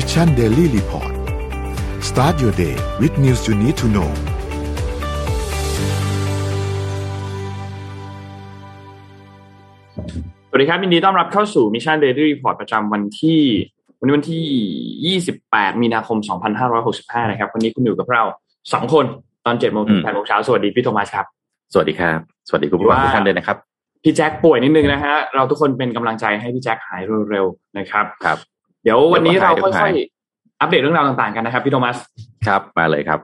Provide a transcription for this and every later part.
Mission Daily Report Start your day with news you need to know สวัสดีครับยินดีต้อนรับเข้าสู่ Mission Daily Report ประจำวันนี้วันที่28มีนาคม2565นะครับวันนี้คุณอยู่กับเรา2คนตอน 7:00 น ถึง 8:00 นสวัสดีพี่โทมัสครับสวัสดีครับสวัสดีคุณผู้ฟังทุกท่านเลยนะครับพี่แจ็คป่วยนิดนึงนะฮะเราทุกคนเป็นกำลังใจให้พี่แจ็คหายเร็วๆนะครับครับเดี๋ยววันนี้เราค่อยๆอัปเดตเรื่องราวต่างๆกันนะครับพี่โทมัสครับมาเลยครับ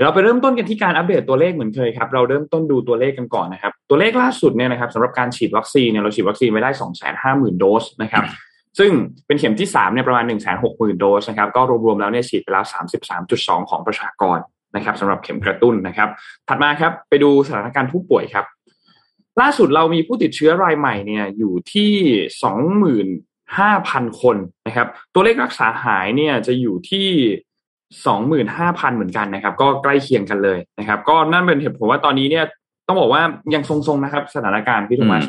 เราไปเริ่มต้นกันที่การอัปเดตตัวเลขเหมือนเคยครับเราเริ่มต้นดูตัวเลขกันก่อนนะครับตัวเลขล่าสุดเนี่ยนะครับสำหรับการฉีดวัคซีนเนี่ยเราฉีดวัคซีนไปได้ 250,000 โดสนะครับซึ่งเป็นเข็มที่3เนี่ยประมาณ 160,000 โดสนะครับก็รวมๆแล้วเนี่ยฉีดไปแล้ว 33.2 ของประชากรนะครับสำหรับเข็มกระตุ้นนะครับถัดมาครับไปดูสถานการณ์ผู้ป่วยครับล่าสุดเรามีผู้ติดเชื้อรายใหม่เนี่ยอยู่ที่ 25,000 คนนะครับตัวเลขรักษาหายเนี่ยจะอยู่ที่ 25,000 เหมือนกันนะครับก็ใกล้เคียงกันเลยนะครับก็นั่นเป็นเหตุผลว่าตอนนี้เนี่ยต้องบอกว่ายังทรงๆนะครับสถานการณ์พี่ทุกท่าน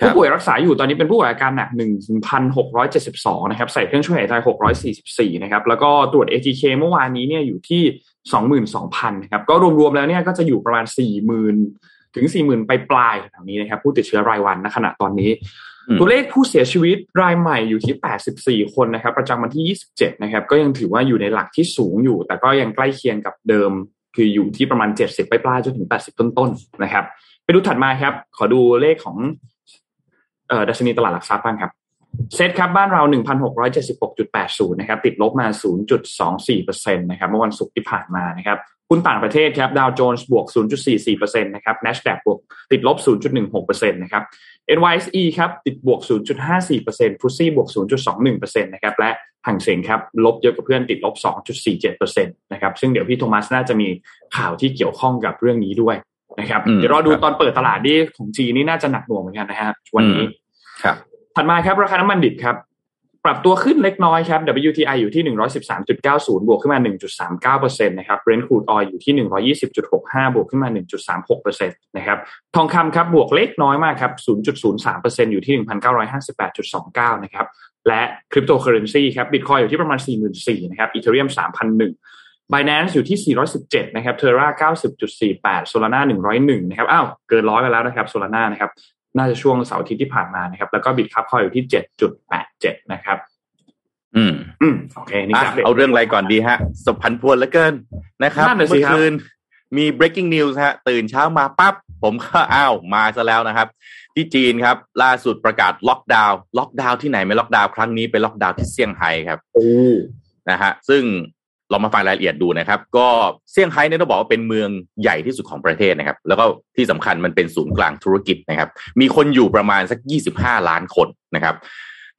ผู้ป่วยรักษาอยู่ตอนนี้เป็นผู้ป่วยอาการหนัก 1,672 นะครับใส่เครื่องช่วยหายใจ644นะครับแล้วก็ตรวจ ATK เมื่อวานนี้เนี่ยอยู่ที่ 22,000 นะครับก็รวมๆแล้วเนี่ยก็จะอยู่ประมาณ 40,000 ถึง 40,000 ไปปลายแถวนี้นะครับผู้ติดเชื้อรายวันณขณะตอนนี้ตัวเลขผู้เสียชีวิตรายใหม่อยู่ที่84คนนะครับประจำวันที่27นะครับก็ยังถือว่าอยู่ในหลักที่สูงอยู่แต่ก็ยังใกล้เคียงกับเดิมคืออยู่ที่ประมาณ70ไปปลายจนถึง80ต้นๆนะครับไปดูถัดมาครับขอดูเลขของดัชนีตลาดหลักทรัพย์บ้างครับเซตครับบ้านเรา 1,676.80 นะครับติดลบมา 0.24% นะครับเมื่อวันศุกร์ที่ผ่านมานะครับหุ้นต่างประเทศครับดาวโจนส์บวก 0.44% นะครับ Nasdaq บวกติดลบ 0.16% นะครับ NYSE ครับติดบวก 0.54% FTSE บวก 0.21% นะครับและหังเส็งครับลบเยอะกว่าเพื่อนติดลบ 2.47% นะครับซึ่งเดี๋ยวพี่โทมัสน่าจะมีข่าวที่เกี่ยวข้องกับเรื่องนี้ด้วยนะครับเดี๋ยวรอดูตอนเปิดตลาดที่ของจีนนี่น่าจะหนักหน่วงเหมือนกันนะฮะวันนี้ครับถัดมาครับราคาน้ำมันดิบครับปรับตัวขึ้นเล็กน้อยครับ WTI อยู่ที่ 113.90 บวกขึ้นมา 1.39% นะครับ Brent Crude Oil อยู่ที่ 120.65 บวกขึ้นมา 1.36% นะครับทองคำครับบวกเล็กน้อยมากครับ 0.03% อยู่ที่ 1,958.29 นะครับและคริปโตเคอเรนซีครับ Bitcoin อยู่ที่ประมาณ 44,000 นะครับ Ethereum 3,100Binance อยู่ที่417นะครับ Terra 90.48 Solana 101นะครับอ้าวเกิน100ไปแล้วนะครับ Solana นะครับน่าจะช่วงเสาร์อาทิตย์ที่ผ่านมานะครับแล้วก็ Bitcoin อยู่ที่ 7.87 นะครับโอเคนี่ครับเอาเรื่องอะไรก่อนดีฮะสมพันพวนเหลือเกินนะครับเมื่อคืนมี breaking news ฮะตื่นเช้ามาปั๊บผมก็อ้าวมาซะแล้วนะครับที่จีนครับล่าสุดประกาศล็อกดาวน์ที่ไหนไม่ล็อกดาวน์ครั้งนี้ไปล็อกดาวน์ที่เซี่ยงไฮ้ครับนะฮะซึ่งเรามาฟังรายละเอียดดูนะครับก็เซี่ยงไฮ้เนี่ยต้องบอกว่าเป็นเมืองใหญ่ที่สุดของประเทศนะครับแล้วก็ที่สำคัญมันเป็นศูนย์กลางธุรกิจนะครับมีคนอยู่ประมาณสัก25ล้านคนนะครับ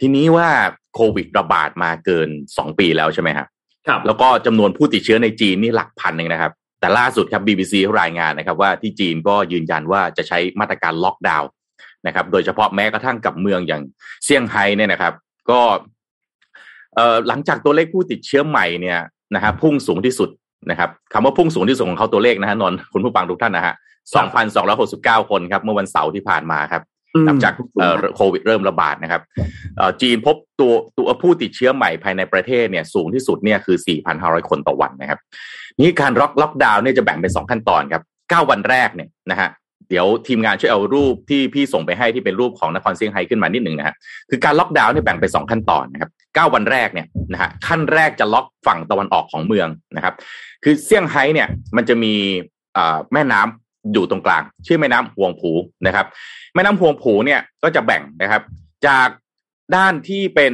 ทีนี้ว่าโควิดระบาดมาเกิน2ปีแล้วใช่ไหมครับครับแล้วก็จำนวนผู้ติดเชื้อในจีนนี่หลักพันเองนะครับแต่ล่าสุดครับ BBC รายงานนะครับว่าที่จีนก็ยืนยันว่าจะใช้มาตรการล็อกดาวน์นะครับโดยเฉพาะแม้กระทั่งกับเมืองอย่างเซี่ยงไฮ้เนี่ยนะครับก็หลังจากตัวเลขผู้ติดเชื้อใหม่เนี่ยนะครับพุ่งสูงที่สุดนะครับคำว่าพุ่งสูงที่สุดของเขาตัวเลขนะฮะนนท์คุณผู้ฟังทุกท่านนะฮะ 2,269 คนครับเมื่อวันเสาร์ที่ผ่านมาครับหลังจากโควิดเริ่มระบาดนะครับจีนพบตัวผู้ติดเชื้อใหม่ภายในประเทศเนี่ยสูงที่สุดเนี่ยคือ 4,500 คนต่อวันนะครับนี่การล็อกดาวน์เนี่ยจะแบ่งเป็น2ขั้นตอนครับ9วันแรกเนี่ยนะฮะเดี๋ยวทีมงานช่วยเอารูปที่พี่ส่งไปให้ที่เป็นรูปของนครเซี่ยงไฮ้ขึ้นมานิดนึงนะฮะคือการล็อกดาวน์เนี่ยแบ่งเป็น2ขั้นตอนนะครับ9วันแรกเนี่ยนะฮะขั้นแรกจะล็อกฝั่งตะวันออกของเมืองนะครับคือเซี่ยงไฮ้เนี่ยมันจะมีแม่น้ำอยู่ตรงกลางชื่อแม่น้ำฮวงผูนะครับแม่น้ำฮวงผูเนี่ยก็จะแบ่งนะครับจากด้านที่เป็น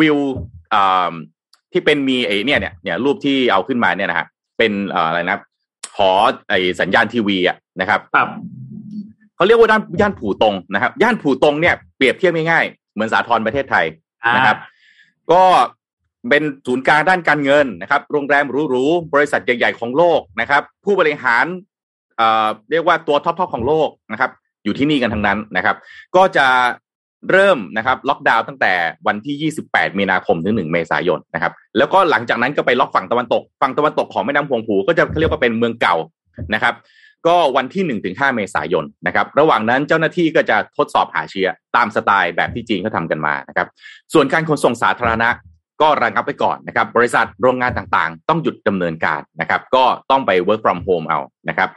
วิวที่เป็นมีไอ้เนี่ยรูปที่เอาขึ้นมาเนี่ยนะฮะเป็นอะไรนะขอไอ้สัญญาณทีวีอ่ะนะครับเขาเรียกว่าย่านผู่ตงนะครับย่านผู่ตงเนี่ยเปรียบเทียบง่ายๆเหมือนสาทรประเทศไทยนะครับก็เป็นศูนย์กลางด้านการเงินนะครับโรงแรมหรูๆบริษัทใหญ่ๆของโลกนะครับผู้บริหารเรียกว่าตัวท็อปๆของโลกนะครับอยู่ที่นี่กันทั้งนั้นนะครับก็จะเริ่มนะครับล็อกดาวน์ตั้งแต่วันที่28มีนาคมถึง1เมษายนนะครับแล้วก็หลังจากนั้นก็ไปล็อกฝั่งตะวันตกของแม่น้ำฮวงผูก็จะเรียกว่าเป็นเมืองเก่านะครับก็วันที่1ถึง5เมษายนนะครับระหว่างนั้นเจ้าหน้าที่ก็จะทดสอบหาเชื้อตามสไตล์แบบที่จีนเขาทำกันมานะครับส่วนการขนส่งสาธารณะ ก็ระงับไปก่อนนะครับบริษัทโรงงานต่างๆต้องหยุดดำเนินการนะครับก็ต้องไป work from home เอานะครับ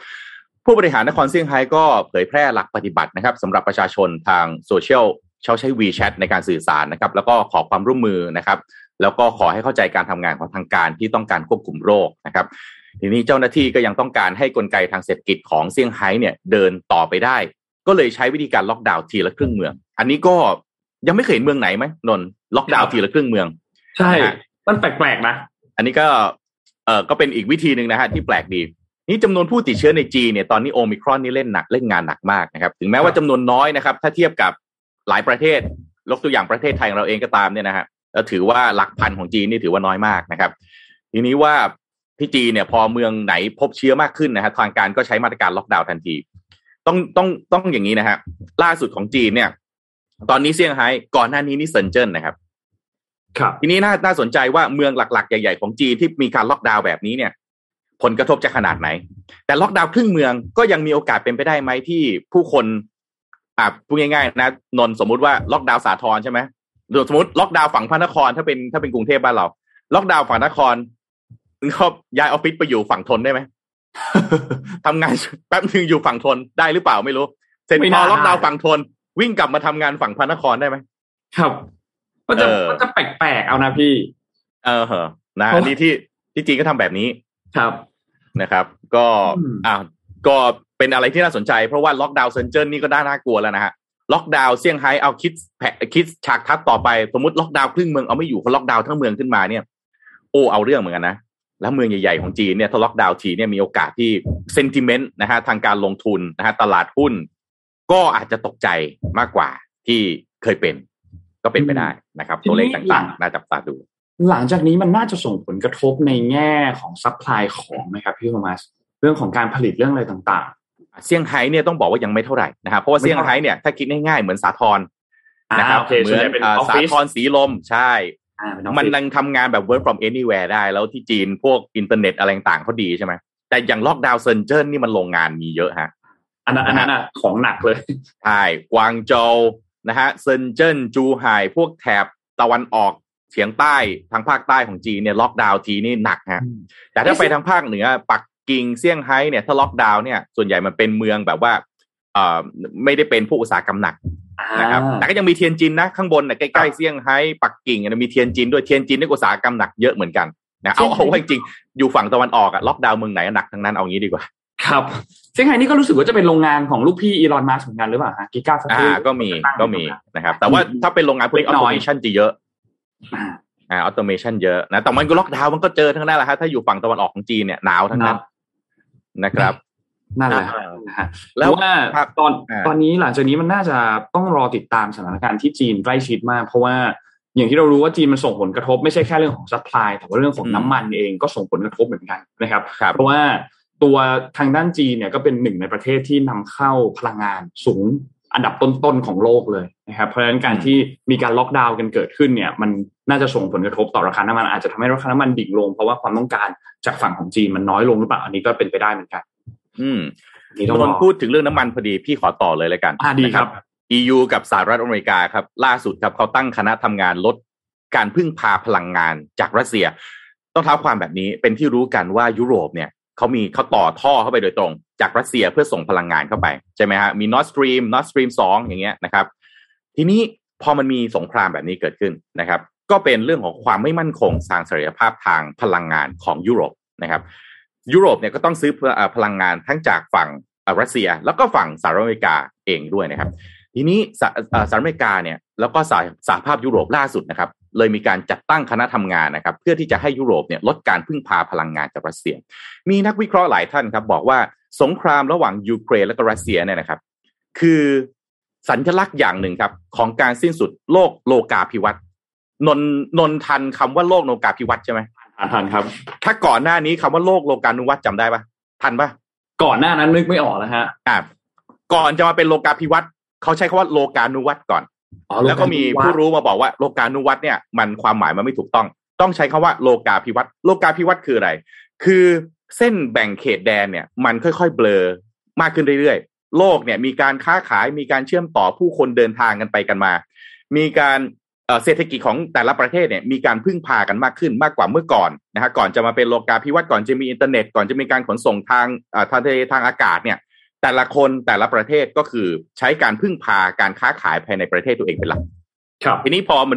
ผู้บริหารนครเซี่ยงไฮ้ก็เผยแพร่หลักปฏิบัตินะครับสำหรับประชาชนทางโซเชียลใช้ WeChat ในการสื่อสารนะครับแล้วก็ขอความร่วมมือนะครับแล้วก็ขอให้เข้าใจการทำงานของทางการที่ต้องการควบคุมโรคนะครับทีนี้เจ้าหน้าที่ก็ยังต้องการให้กลไกทางเศรษฐกิจของเซี่ยงไฮ้เนี่ยเดินต่อไปได้ก็เลยใช้วิธีการล็อกดาวน์ทีละครึ่งเมืองอันนี้ก็ยังไม่เคยเห็นเมืองไหนไหมนนล็อกดาวน์ทีละครึ่งเมืองใช่มันแปลกๆนะอันนี้ก็เป็นอีกวิธีนึงนะฮะที่แปลกดีนี่จำนวนผู้ติดเชื้อในจีนเนี่ยตอนนี้โอมิครอนนี่เล่นงานหนักมากนะครับถึงแม้ว่าจำนวนน้อยนะครับถ้าเทียบกับหลายประเทศยกตัวอย่างประเทศไทยเราเองก็ตามเนี่ยนะฮะแล้วถือว่าหลักพันของจีนนี่ถือว่าน้อยมากนะครับทีนี้ว่าที่จีนเนี่ยพอเมืองไหนพบเชื้อมากขึ้นนะฮะทางการก็ใช้มาตรการล็อกดาวน์ทันทีต้องอย่างนี้นะฮะล่าสุดของจีนเนี่ยตอนนี้เซี่ยงไฮ้ก่อนหน้านี้นี่เซินเจิ้นนะครับครับทีนี้น่าสนใจว่าเมืองหลักๆใหญ่ๆของจีนที่มีการล็อกดาวน์แบบนี้เนี่ยผลกระทบจะขนาดไหนแต่ล็อกดาวน์ครึ่งเมืองก็ยังมีโอกาสเป็นไปได้ไหมที่ผู้คนพูดง่ายๆนะนนสมมุติว่าล็อกดาวน์สาทรใช่ไหมสมมติล็อกดาวน์ฝั่งพระนครถ้าเป็นกรุงเทพบ้านเราล็อกดาวน์ฝั่งนครถึงเขาย้ายออฟฟิศไปอยู่ฝั่งทนได้ไหม ทำงานแป๊บนึงอยู่ฝั่งทนได้หรือเปล่าไม่รู้เสร็จพอล็อกดาวน์ฝั่งทนวิ่งกลับมาทำงานฝั่งพระนครได้ไหมครับก็จะแปลกๆเอานะพี่นะอันนี้ที่จีนก็ทำแบบนี้ครับนะครับก็ก็เป็นอะไรที่น่าสนใจเพราะว่าล็อกดาวน์เซินเจิ้นนี่ก็น่ากลัวแล้วนะฮะล็อกดาวน์เซี่ยงไฮ้เอาคิดฉากทัดต่อไปสมมติล็อกดาวน์ครึ่งเมืองเอาไม่อยู่เขาล็อกดาวน์ทั้งเมืองขึ้นมาเนี่ยโอ้เอาเรื่องเหมือนกันนะแล้วเมืองใหญ่ๆของจีนเนี่ยถ้าล็อกดาวน์ทีเนี่ยมีโอกาสที่เซนติเมนต์นะฮะทางการลงทุนนะฮะตลาดหุ้นก็อาจจะตกใจมากกว่าที่เคยเป็นก็เป็นไปได้นะครับตัวเลขต่างๆน่าจับตาดูหลังจากนี้มันน่าจะส่งผลกระทบในแง่ของซัพพลายของนะครับพี่โทมัสเรื่องของการผลิตเรื่องอะไรต่างๆเซี่ยงไฮ้เนี่ยต้องบอกว่ายังไม่เท่าไหร่นะครับเพราะว่าเซี่ยงไฮ้เนี่ยถ้าคิดง่ายๆเหมือนสาทรนะครับเหมือนสาทรสีลมใช่มันยังทำงานแบบ work from anywhere ได้แล้วที่จีนพวกอินเทอร์เน็ตอะไรต่างๆเขาดีใช่ไหมแต่อย่างล็อกดาวน์เซินเจิ้นนี่มันโรงงานมีเยอะฮะอันนั้นอ่ะของหนักเลยใช่กวางโจวนะฮะเซินเจิ้นจูไห่พวกแถบตะวันออกเฉียงใต้ทางภาคใต้ของจีนเนี่ยล็อกดาวน์ทีนี่หนักฮะแต่ถ้าไปทางภาคเหนือปักกิ่งเซี่ยงไฮ้เนี่ยถ้าล็อกดาวน์เนี่ยส่วนใหญ่มันเป็นเมืองแบบว่าไม่ได้เป็นผู้อุตสาหกรรมหนักนะครับแต่ก็ยังมีเทียนจินนะข้างบนเนี่ยใกล้ๆเซี่ยงไฮ้ปักกิ่งเนี่ยมีเทียนจินด้วยเทียนจินนี่อุตสาหกรรมหนักเยอะเหมือนกันนะเอาจริงๆอยู่ฝั่งตะวันออกอะล็อกดาวน์เมืองไหนหนักทั้งนั้นเอางี้ดีกว่าครับเซี่ยงไฮ้นี่ก็รู้สึกว่าจะเป็นโรงงานของลูกพี่อีลอนมัสก์เหมือนกันหรือเปล่าฮะกิก้าแฟคทอรี่ก็มีนะครับแต่ว่าถ้าเป็นโรงงานพวกออโตเมชั่นจะเยอะออโตเมชันเยอะนะแต่มันก็ล็อกดาวน์มันก็เจอทั้งนั้นแหละฮะถ้าอยู่ฝั่งตะวันออกของจีนเนี่ยหนาวทั้งนั้นนะครับนั่นแหละแล้วว่าตอนนี้หลังจากนี้มันน่าจะต้องรอติดตามสถานการณ์ที่จีนใกล้ชิดมากเพราะว่าอย่างที่เรารู้ว่าจีนมันส่งผลกระทบไม่ใช่แค่เรื่องของซัพพลายแต่ว่าเรื่องของน้ำมันเองก็ส่งผลกระทบเหมือนกันนะครับเพราะว่าตัวทางด้านจีนเนี่ยก็เป็นหนึ่งในประเทศที่นำเข้าพลังงานสูงอันดับต้นๆของโลกเลยนะครับเพราะฉะนั้นการที่มีการล็อกดาวน์กันเกิดขึ้นเนี่ยมันน่าจะส่งผลกระทบต่อราคาน้ำมันอาจจะทำให้ราคาน้ำมันดิ่งลงเพราะว่าความต้องการจากฝั่งของจีนมันน้อยลงหรือเปล่าอันนี้ก็เป็นไปได้เหมือนกันนนพูดถึงเรื่องน้ำมันพอดีพี่ขอต่อเลยแล้วกันดีครับ EU กับสหรัฐอเมริกาครับล่าสุดครับเขาตั้งคณะทำงานลดการพึ่งพาพลังงานจากรัสเซียต้องท้าความแบบนี้เป็นที่รู้กันว่ายุโรปเนี่ยเขาต่อท่อเข้าไปโดยตรงจากรัสเซียเพื่อส่งพลังงานเข้าไปใช่ไหมฮะมี North Stream 2อย่างเงี้ยนะครับทีนี้พอมันมีสงครามแบบนี้เกิดขึ้นนะครับก็เป็นเรื่องของความไม่มั่นคงทางเสรีภาพทางพลังงานของยุโรปนะครับยุโรปเนี่ยก็ต้องซื้อพลังงานทั้งจากฝั่งรัสเซียแล้วก็ฝั่งสหรัฐอเมริกาเองด้วยนะครับทีนี้สหรัฐอเมริกาเนี่ยแล้วก็สหภาพยุโรปล่าสุดนะครับเลยมีการจัดตั้งคณะทำงานนะครับเพื่อที่จะให้ยุโรปเนี่ยลดการพึ่งพาพลังงานจากรัสเซียมีนักวิเคราะห์หลายท่านครับบอกว่าสงครามระหว่างยูเครนและรัสเซียเนี่ยนะครับคือสัญลักษณ์อย่างหนึ่งครับของการสิ้นสุดโลกโลกาภิวัตน์นนทันคำว่าโลกโลกาภิวัตน์ใช่ไหมทันครับถ้าก่อนหน้านี้คำว่าโลกโลกานุวัตน์จำได้ปะทันปะก่อนหน้านั้นนึกไม่ออกแล้วฮะก่อนจะมาเป็นโลกาภิวัตน์เขาใช้คำว่าโลกานุวัตน์ก่อนแล้วก็มีผู้รู้มาบอกว่าโลกานุวัตน์เนี่ยมันความหมายมันไม่ถูกต้องใช้คำว่าโลกาภิวัตน์โลกาภิวัตน์คืออะไรคือเส้นแบ่งเขตแดนเนี่ยมันค่อยๆเบลอมากขึ้นเรื่อยๆโลกเนี่ยมีการค้าขายมีการเชื่อมต่อผู้คนเดินทางกันไปกันมามีการ เศรษฐกิจของแต่ละประเทศเนี่ยมีการพึ่งพากันมากขึ้นมากกว่าเมื่อก่อนนะฮะก่อนจะมาเป็นโลกาภิวัตน์ก่อนจะมีอินเทอร์เน็ตก่อนจะมีการขนส่งทางทะเลทางอากาศเนี่ยแต่ละคนแต่ละประเทศก็คือใช้การพึ่งพาการค้าขายภายในประเทศตัวเองเป็นหลักครับทีนี้พอมั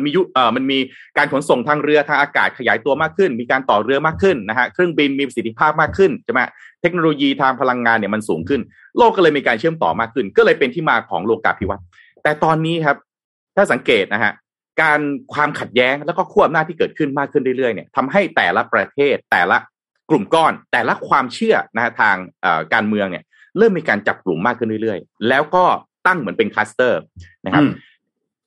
นมีการขนส่งทางเรือทางอากาศขยายตัวมากขึ้นมีการต่อเรือมากขึ้นนะฮะเครื่องบินมีประสิทธิภาพมากขึ้นใช่ไหมเทคโนโลยีทางพลังงานเนี่ยมันสูงขึ้นโลกก็เลยมีการเชื่อมต่อมากขึ้นก็เลยเป็นที่มาของโลกาภิวัตน์แต่ตอนนี้ครับถ้าสังเกตนะฮะการความขัดแย้งแล้วก็ขั้วอำนาจที่เกิดขึ้นมากขึ้นเรื่อยๆเนี่ยทำให้แต่ละประเทศแต่ละกลุ่มก้อนแต่ละความเชื่อนะฮะทางการเมืองเนี่ยเริ่มมีการจับกลุ่มมากขึ้นเรื่อยๆแล้วก็ตั้งเหมือนเป็นคลัสเตอร์นะครับ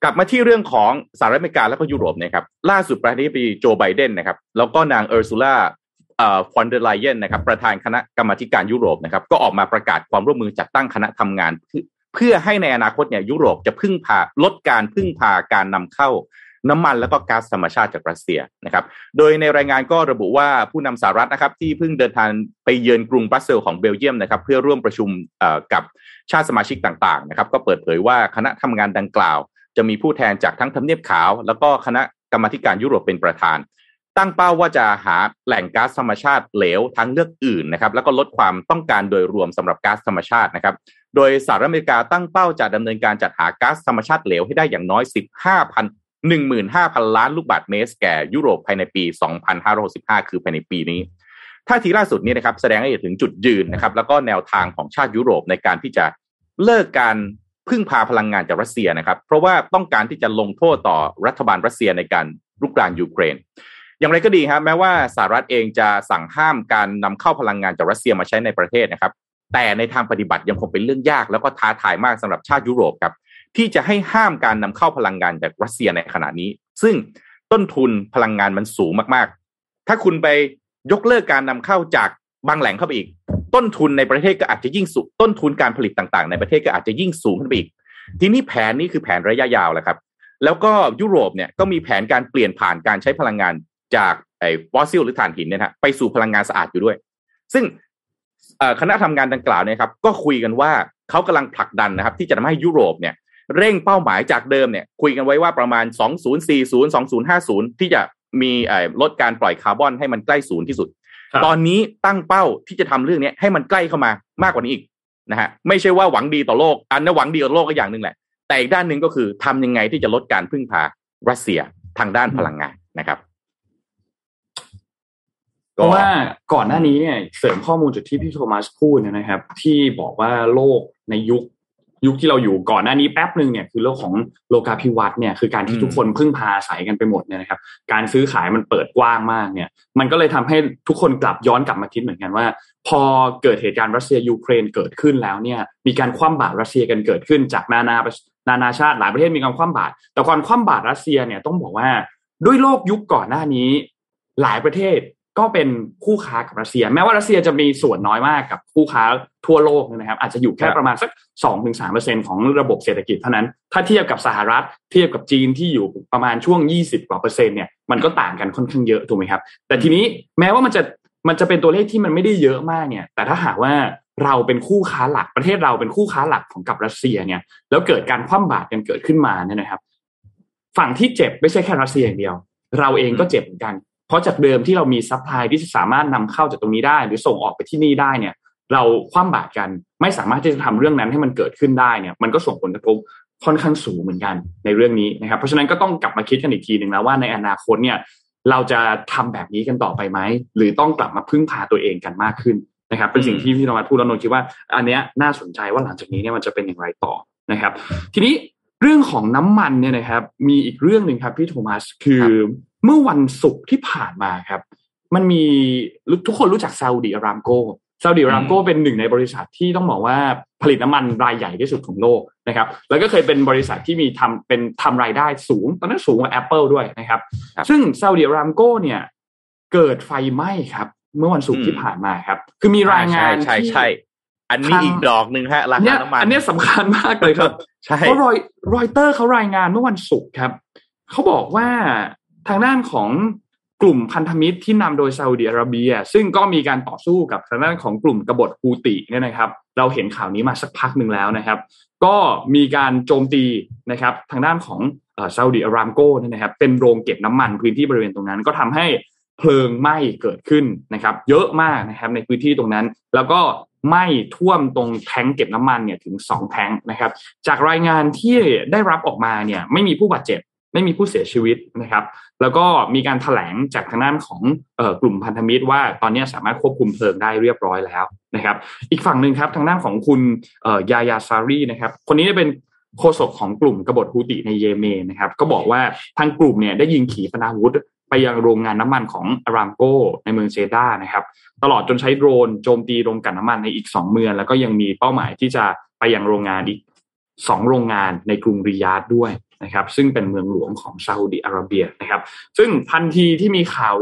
กลับมาที่เรื่องของสหรัฐอเมริกาและก็ยุโรปนะครับล่าสุดประธานาธิบดีโจไบเดนนะครับแล้วก็นางเออร์ซูล่าฟอนเดอร์ไลเยนนะครับประธานคณะกรรมาธิการยุโรปนะครับก็ออกมาประกาศความร่วมมือจัดตั้งคณะทำงานเพื่อให้ในอนาคตเนี่ยยุโรปจะลดการพึ่งพาการนำเข้าน้ำมันแล้วก็ก๊าซธรรมชาติจากรัสเซียนะครับโดยในรายงานก็ระบุว่าผู้นำสหรัฐนะครับที่เพิ่งเดินทางไปเยือนกรุงบรัสเซลส์ของเบลเยียมนะครับเพื่อร่วมประชุมกับชาติสมาชิกต่างๆนะครับก็เปิดเผยว่าคณะทำงานดังกล่าวจะมีผู้แทนจากทั้งทำเนียบขาวแล้วก็คณะกรรมาธิการยุโรปเป็นประธานตั้งเป้าว่าจะหาแหล่งก๊าซธรรมชาติเหลวทางเลือกอื่นนะครับแล้วก็ลดความต้องการโดยรวมสำหรับก๊าซธรรมชาตินะครับโดยสหรัฐอเมริกาตั้งเป้าจะดำเนินการจัดหาก๊าซธรรมชาติเหลวให้ได้อย่างน้อย 15,000 ล้านลูกบาศก์เมตรแก่ยุโรปภายในปี 2565คือภายในปีนี้ท่าทีล่าสุดนี้นะครับแสดงให้เห็นถึงจุดยืนนะครับแล้วก็แนวทางของชาติยุโรปในการที่จะเลิกการพึ่งพาพลังงานจากรัสเซียนะครับเพราะว่าต้องการที่จะลงโทษต่อรัฐบาลรัสเซียในการรุกรานยูเครนอย่างไรก็ดีครับแม้ว่าสหรัฐเองจะสั่งห้ามการนำเข้าพลังงานจากรัสเซียมาใช้ในประเทศนะครับแต่ในทางปฏิบัติยังคงเป็นเรื่องยากแล้วก็ท้าทายมากสำหรับชาติยุโรปครับที่จะให้ห้ามการนำเข้าพลังงานจากรัสเซียในขณะนี้ซึ่งต้นทุนพลังงานมันสูงมากๆถ้าคุณไปยกเลิกการนำเข้าจากบางแหล่งเข้าไปอีกต้นทุนในประเทศก็อาจจะยิ่งสูงต้นทุนการผลิตต่างๆในประเทศก็อาจจะยิ่งสูงขึ้นไปอีกทีนี้แผนนี้คือแผนระยะยาวแหละครับแล้วก็ยุโรปเนี่ยก็มีแผนการเปลี่ยนผ่านการใช้พลังงานจากฟอสซิลหรือถ่านหินเนี่ยฮะไปสู่พลังงานสะอาดอยู่ด้วยซึ่งคณะทำงานดังกล่าวเนี่ยครับก็คุยกันว่าเขากำลังผลักดันนะครับที่จะทำให้ยุโรปเนี่ยเร่งเป้าหมายจากเดิมเนี่ยคุยกันไว้ว่าประมาณ2040 2050ที่จะมีลดการปล่อยคาร์บอนให้มันใกล้ศูนย์ที่สุดตอนนี้ตั้งเป้าที่จะทำเรื่องนี้ให้มันใกล้เข้ามามากกว่านี้อีกนะฮะไม่ใช่ว่าหวังดีต่อโลกอันนั้นหวังดีต่อโลกก็อย่างนึงแหละแต่อีกด้านนึงก็คือทำยังไงที่จะลดการพึ่งพารัสเซียทางด้านพลังงานนะครับเพราะว่าก่อนหน้านี้เนี่ยเสริมข้อมูลจุดที่พี่โทมัสพูดนะครับที่บอกว่าโลกในยุคที่เราอยู่ก่อนหน้านี้แป๊บนึงเนี่ยคือโลกของโลกาภิวัตน์เนี่ยคือการที่ทุกคนพึ่งพาอาศัยกันไปหมดเนี่ยนะครับการซื้อขายมันเปิดกว้างมากเนี่ยมันก็เลยทำให้ทุกคนกลับย้อนกลับมาคิดเหมือนกันว่าพอเกิดเหตุการณ์รัสเซียยูเครนเกิดขึ้นแล้วเนี่ยมีการคว่ำบาตรรัสเซียกันเกิดขึ้นจากนานาชาติหลายประเทศมีการคว่ำบาตรแต่ความคว่ำบาตรรัสเซียเนี่ยต้องบอกว่าด้วยโลกยุคก่อนหน้านี้หลายประเทศก็เป็นคู่ค้ากับรัสเซียแม้ว่ารัสเซียจะมีส่วนน้อยมากกับคู่ค้าทั่วโลกนะครับอาจจะอยู่แค่ประมาณสัก 2-3% ของระบบเศรษฐกิจเท่านั้นถ้าเทียบกับสหรัฐเทียบกับจีนที่อยู่ประมาณช่วง20กว่าเปอร์เซ็นต์เนี่ยมันก็ต่างกันค่อนข้างเยอะถูกไหมครับแต่ทีนี้แม้ว่ามันจะเป็นตัวเลขที่มันไม่ได้เยอะมากเนี่ยแต่ถ้าหากว่าเราเป็นคู่ค้าหลักประเทศเราเป็นคู่ค้าหลักของกับรัสเซียเนี่ยแล้วเกิดการคว่ำบาตรกันเกิดขึ้นมาเนี่ยนะครับฝั่งที่เจ็บไม่ใช่แค่รัสเซียอย่างเดียวเราเองก็เจ็บเหมือนกันเพราะจากเดิมที่เรามีซัพพลายที่สามารถนำเข้าจากตรงนี้ได้หรือส่งออกไปที่นี่ได้เนี่ยเราคว่ำบาตรกันไม่สามารถที่จะทำเรื่องนั้นให้มันเกิดขึ้นได้เนี่ยมันก็ส่งผลกระทบค่อนข้างสูงเหมือนกันในเรื่องนี้นะครับเพราะฉะนั้นก็ต้องกลับมาคิดกันอีกทีนึงแล้วว่าในอนาคตเนี่ยเราจะทำแบบนี้กันต่อไปไหมหรือต้องกลับมาพึ่งพาตัวเองกันมากขึ้นนะครับเป็นสิ่งที่พี่นวัดพูดแล้วนนท์คิดว่าอันเนี้ยน่าสนใจว่าหลังจากนี้เนี่ยมันจะเป็นอย่างไรต่อนะครับทีนี้เรื่องของน้ำมันเนี่ยนะครับมีอีกเรื่องนึงครับพี่โทมัสคือเมื่อวันศุกร์ที่ผ่านมาครับมันมีทุกคนรู้จัก Saudi Aramco Saudi Aramco เป็นหนึ่งในบริษัทที่ต้องบอกว่าผลิตน้ำมันรายใหญ่ที่สุดของโลกนะครับแล้วก็เคยเป็นบริษัทที่มีทำรายได้สูงตอนนั้นสูงกว่า Apple ด้วยนะครับซึ่ง Saudi Aramco เนี่ยเกิดไฟไหม้ครับเมื่อวันศุกร์ที่ผ่านมาครับคือมีรายงานที่อันนี้อีกดอกนึงฮะราคาน้ำมันอันนี้สำคัญมากเลยครับเพราะรอยเตอร์เขารายงานเมื่อวันศุกร์ครับเขาบอกว่าทางด้านของ กลุ่มพันธมิตรที่นำโดยซาอุดิอาระเบียซึ่งก็มีการต่อสู้กับทางด้านของกลุ่มกบฏฮูติเนี่ยนะครับเราเห็นข่าวนี้มาสักพักนึงแล้วนะครับก็มีการโจมตีนะครับทางด้านของซาอุดิอารัมโก้นะครับเป็นโรงเก็บน้ำมันพื้นที่บริเวณตรงนั้นก็ทำให้เพลิงไหม้เกิดขึ้นนะครับเยอะมากนะครับในพื้นที่ตรงนั้นแล้วก็ไหม้ท่วมตรงแทงเก็บน้ำมันเนี่ยถึง2แทงนะครับจากรายงานที่ได้รับออกมาเนี่ยไม่มีผู้บาดเจ็บไม่มีผู้เสียชีวิตนะครับแล้วก็มีการแถลงจากทางด้านของกลุ่มพันธมิตรว่าตอนนี้สามารถควบคุมเพลิงได้เรียบร้อยแล้วนะครับอีกฝั่งนึงครับทางด้านของคุณยายาซารีนะครับคนนี้เป็นโฆษกของกลุ่มกบฏฮูติในเยเมนนะครับก็บอกว่าทางกลุ่มเนี่ยได้ยิงขีปนาวุธไปยังโรงงานน้ำมันของอารามโกในเมืองเซด้านะครับตลอดจนใช้โดรนโจมตีโรงกลั่นน้ำมันในอีก2เมืองแล้วก็ยังมีเป้าหมายที่จะไปยังโรงงานอีก2โรงงานในกรุงริยาดด้วยนะครับซึ่งเป็นเมืองหลวงของซาอุดิอาระเบียนะครับซึ่งทันทีที่มีข่าว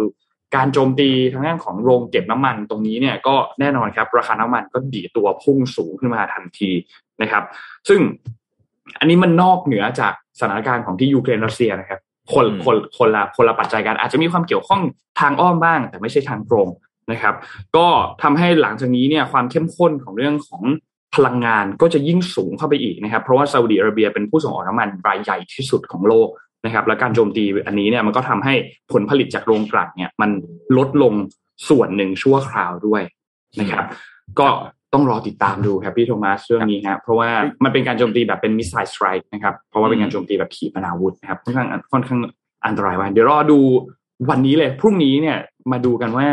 การโจมตีทางด้านของโรงเก็บน้ำมันตรงนี้เนี่ยก็แน่นอนครับราคาน้ำมันก็ดีตัวพุ่งสูงขึ้นมาทันทีนะครับซึ่งอันนี้มันนอกเหนือจากสถานการณ์ของที่ยูเครนรัสเซียนะครับคนละปัจจัยกันอาจจะมีความเกี่ยวข้องทางอ้อมบ้างแต่ไม่ใช่ทางตรงนะครับก็ทำให้หลังจากนี้เนี่ยความเข้มข้นของเรื่องของพลังงานก็จะยิ่งสูงเข้าไปอีกนะครับเพราะว่าซาอุดิอาระเบียเป็นผู้ส่งออกน้ำมันรายใหญ่ที่สุดของโลกนะครับและการโจมตีอันนี้เนี่ยมันก็ทำให้ผลผลิตจากโรงกลั่นเนี่ยมันลดลงส่วนหนึ่งชั่วคราวด้วยนะครับก็ต้องรอติดตามดูครับพี่โทมัสเรื่องนี้ครับเพราะว่ามันเป็นการโจมตีแบบเป็นมิสไซล์สไตรค์นะครับเพราะว่าเป็นการโจมตีแบบขีปนาวุธนะครับค่อนข้างอันตรายมากเดี๋ยวรอดูวันนี้เลยพรุ่งนี้เนี่ยมาดูกันว่า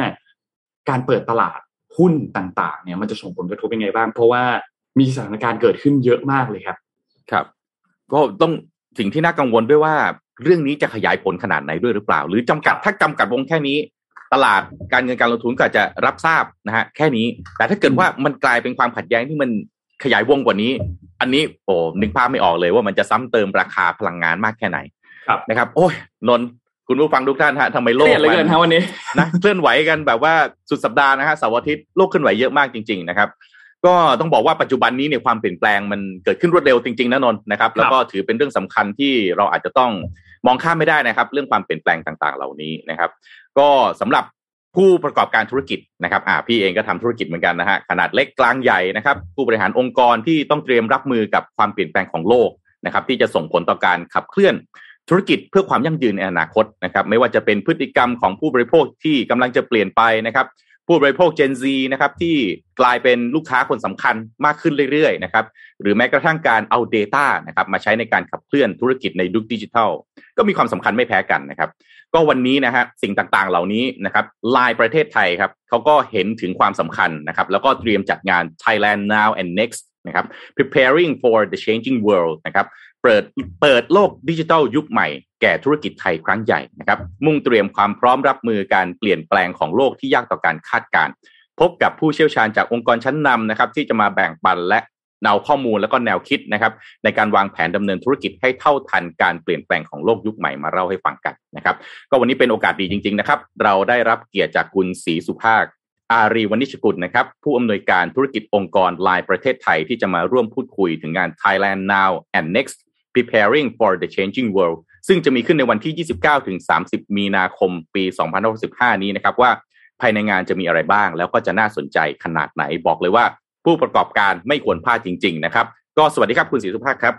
การเปิดตลาดหุ้นต่างๆเนี่ยมันจะส่งผลกระทบยังไงบ้างเพราะว่ามีสถานการณ์เกิดขึ้นเยอะมากเลยครับครับก็ต้องสิ่งที่น่ากังวลด้วยว่าเรื่องนี้จะขยายผลขนาดไหนด้วยหรือเปล่าหรือจำกัดถ้าจำกัดวงแค่นี้ตลาดการเงินการลงทุนก็จะรับทราบนะฮะแค่นี้แต่ถ้าเกิดว่ามันกลายเป็นความขัดแย้งที่มันขยายวงกว่านี้อันนี้โอ้นึกภาพไม่ออกเลยว่ามันจะซ้ำเติมราคาพลังงานมากแค่ไหนนะครับโอ้ยนนคุณผู้ฟังทุกท่านฮะทำไมโลกเคลื่อนไหวกันฮะวันนี้นะเคลื่อนไหวกันแบบว่าสุดสัปดาห์นะฮะเสาร์อาทิตย์โลกเคลื่อนไหวเยอะมากจริงๆนะครับก็ต้องบอกว่าปัจจุบันนี้เนี่ยความเปลี่ยนแปลงมันเกิดขึ้นรวดเร็วจริงๆนะนนนะครับแล้วก็ถือเป็นเรื่องสำคัญที่เราอาจจะต้องมองข้ามไม่ได้นะครับเรื่องความเปลี่ยนแปลงต่างๆเหล่านี้นะครับก็สำหรับผู้ประกอบการธุรกิจนะครับพี่เองก็ทำธุรกิจเหมือนกันนะฮะขนาดเล็กกลางใหญ่นะครับผู้บริหารองค์กรที่ต้องเตรียมรับมือกับความเปลี่ยนแปลงของโลกนะครับที่จะส่งผลต่อการขับเคลื่อนธุรกิจเพื่อความยั่งยืนในอนาคตนะครับไม่ว่าจะเป็นพฤติกรรมของผู้บริโภคที่กำลังจะเปลี่ยนไปนะครับผู้บริโภค Gen Z นะครับที่กลายเป็นลูกค้าคนสำคัญมากขึ้นเรื่อยๆนะครับหรือแม้กระทั่งการเอา data นะครับมาใช้ในการขับเคลื่อนธุรกิจในยุคดิจิทัลก็มีความสำคัญไม่แพ้กันนะครับก็วันนี้นะฮะสิ่งต่างๆเหล่านี้นะครับLINEประเทศไทยครับเขาก็เห็นถึงความสำคัญนะครับแล้วก็เตรียมจัดงาน Thailand Now and Next นะครับ Preparing for the Changing World นะครับเปิดโลกดิจิทัลยุคใหม่แก่ธุรกิจไทยครั้งใหญ่นะครับมุ่งเตรียมความพร้อมรับมือการเปลี่ยนแปลงของโลกที่ยากต่อการคาดการณ์พบกับผู้เชี่ยวชาญจากองค์กรชั้นนำนะครับที่จะมาแบ่งปันและแนวข้อมูลแล้วก็แนวคิดนะครับในการวางแผนดำเนินธุรกิจให้เท่าทันการเปลี่ยนแปลงของโลกยุคใหม่มาเล่าให้ฟังกันนะครับก็วันนี้เป็นโอกาสดีจริงๆนะครับเราได้รับเกียรติจากคุณศรีสุภาคอารีวณิชกุลนะครับผู้อำนวยการธุรกิจองค์กรLINEประเทศไทยที่จะมาร่วมพูดคุยถึงงาน Thailand Now and Next Preparing for the Changing World ซึ่งจะมีขึ้นในวันที่ 29-30 มีนาคมปี 2565 นี้นะครับว่าภายในงานจะมีอะไรบ้างแล้วก็จะน่าสนใจขนาดไหนบอกเลยว่าผู้ประกอบการไม่ควรพลาดจริงๆนะครับก็สวัสดีครับคุณศรีสุภาคครับ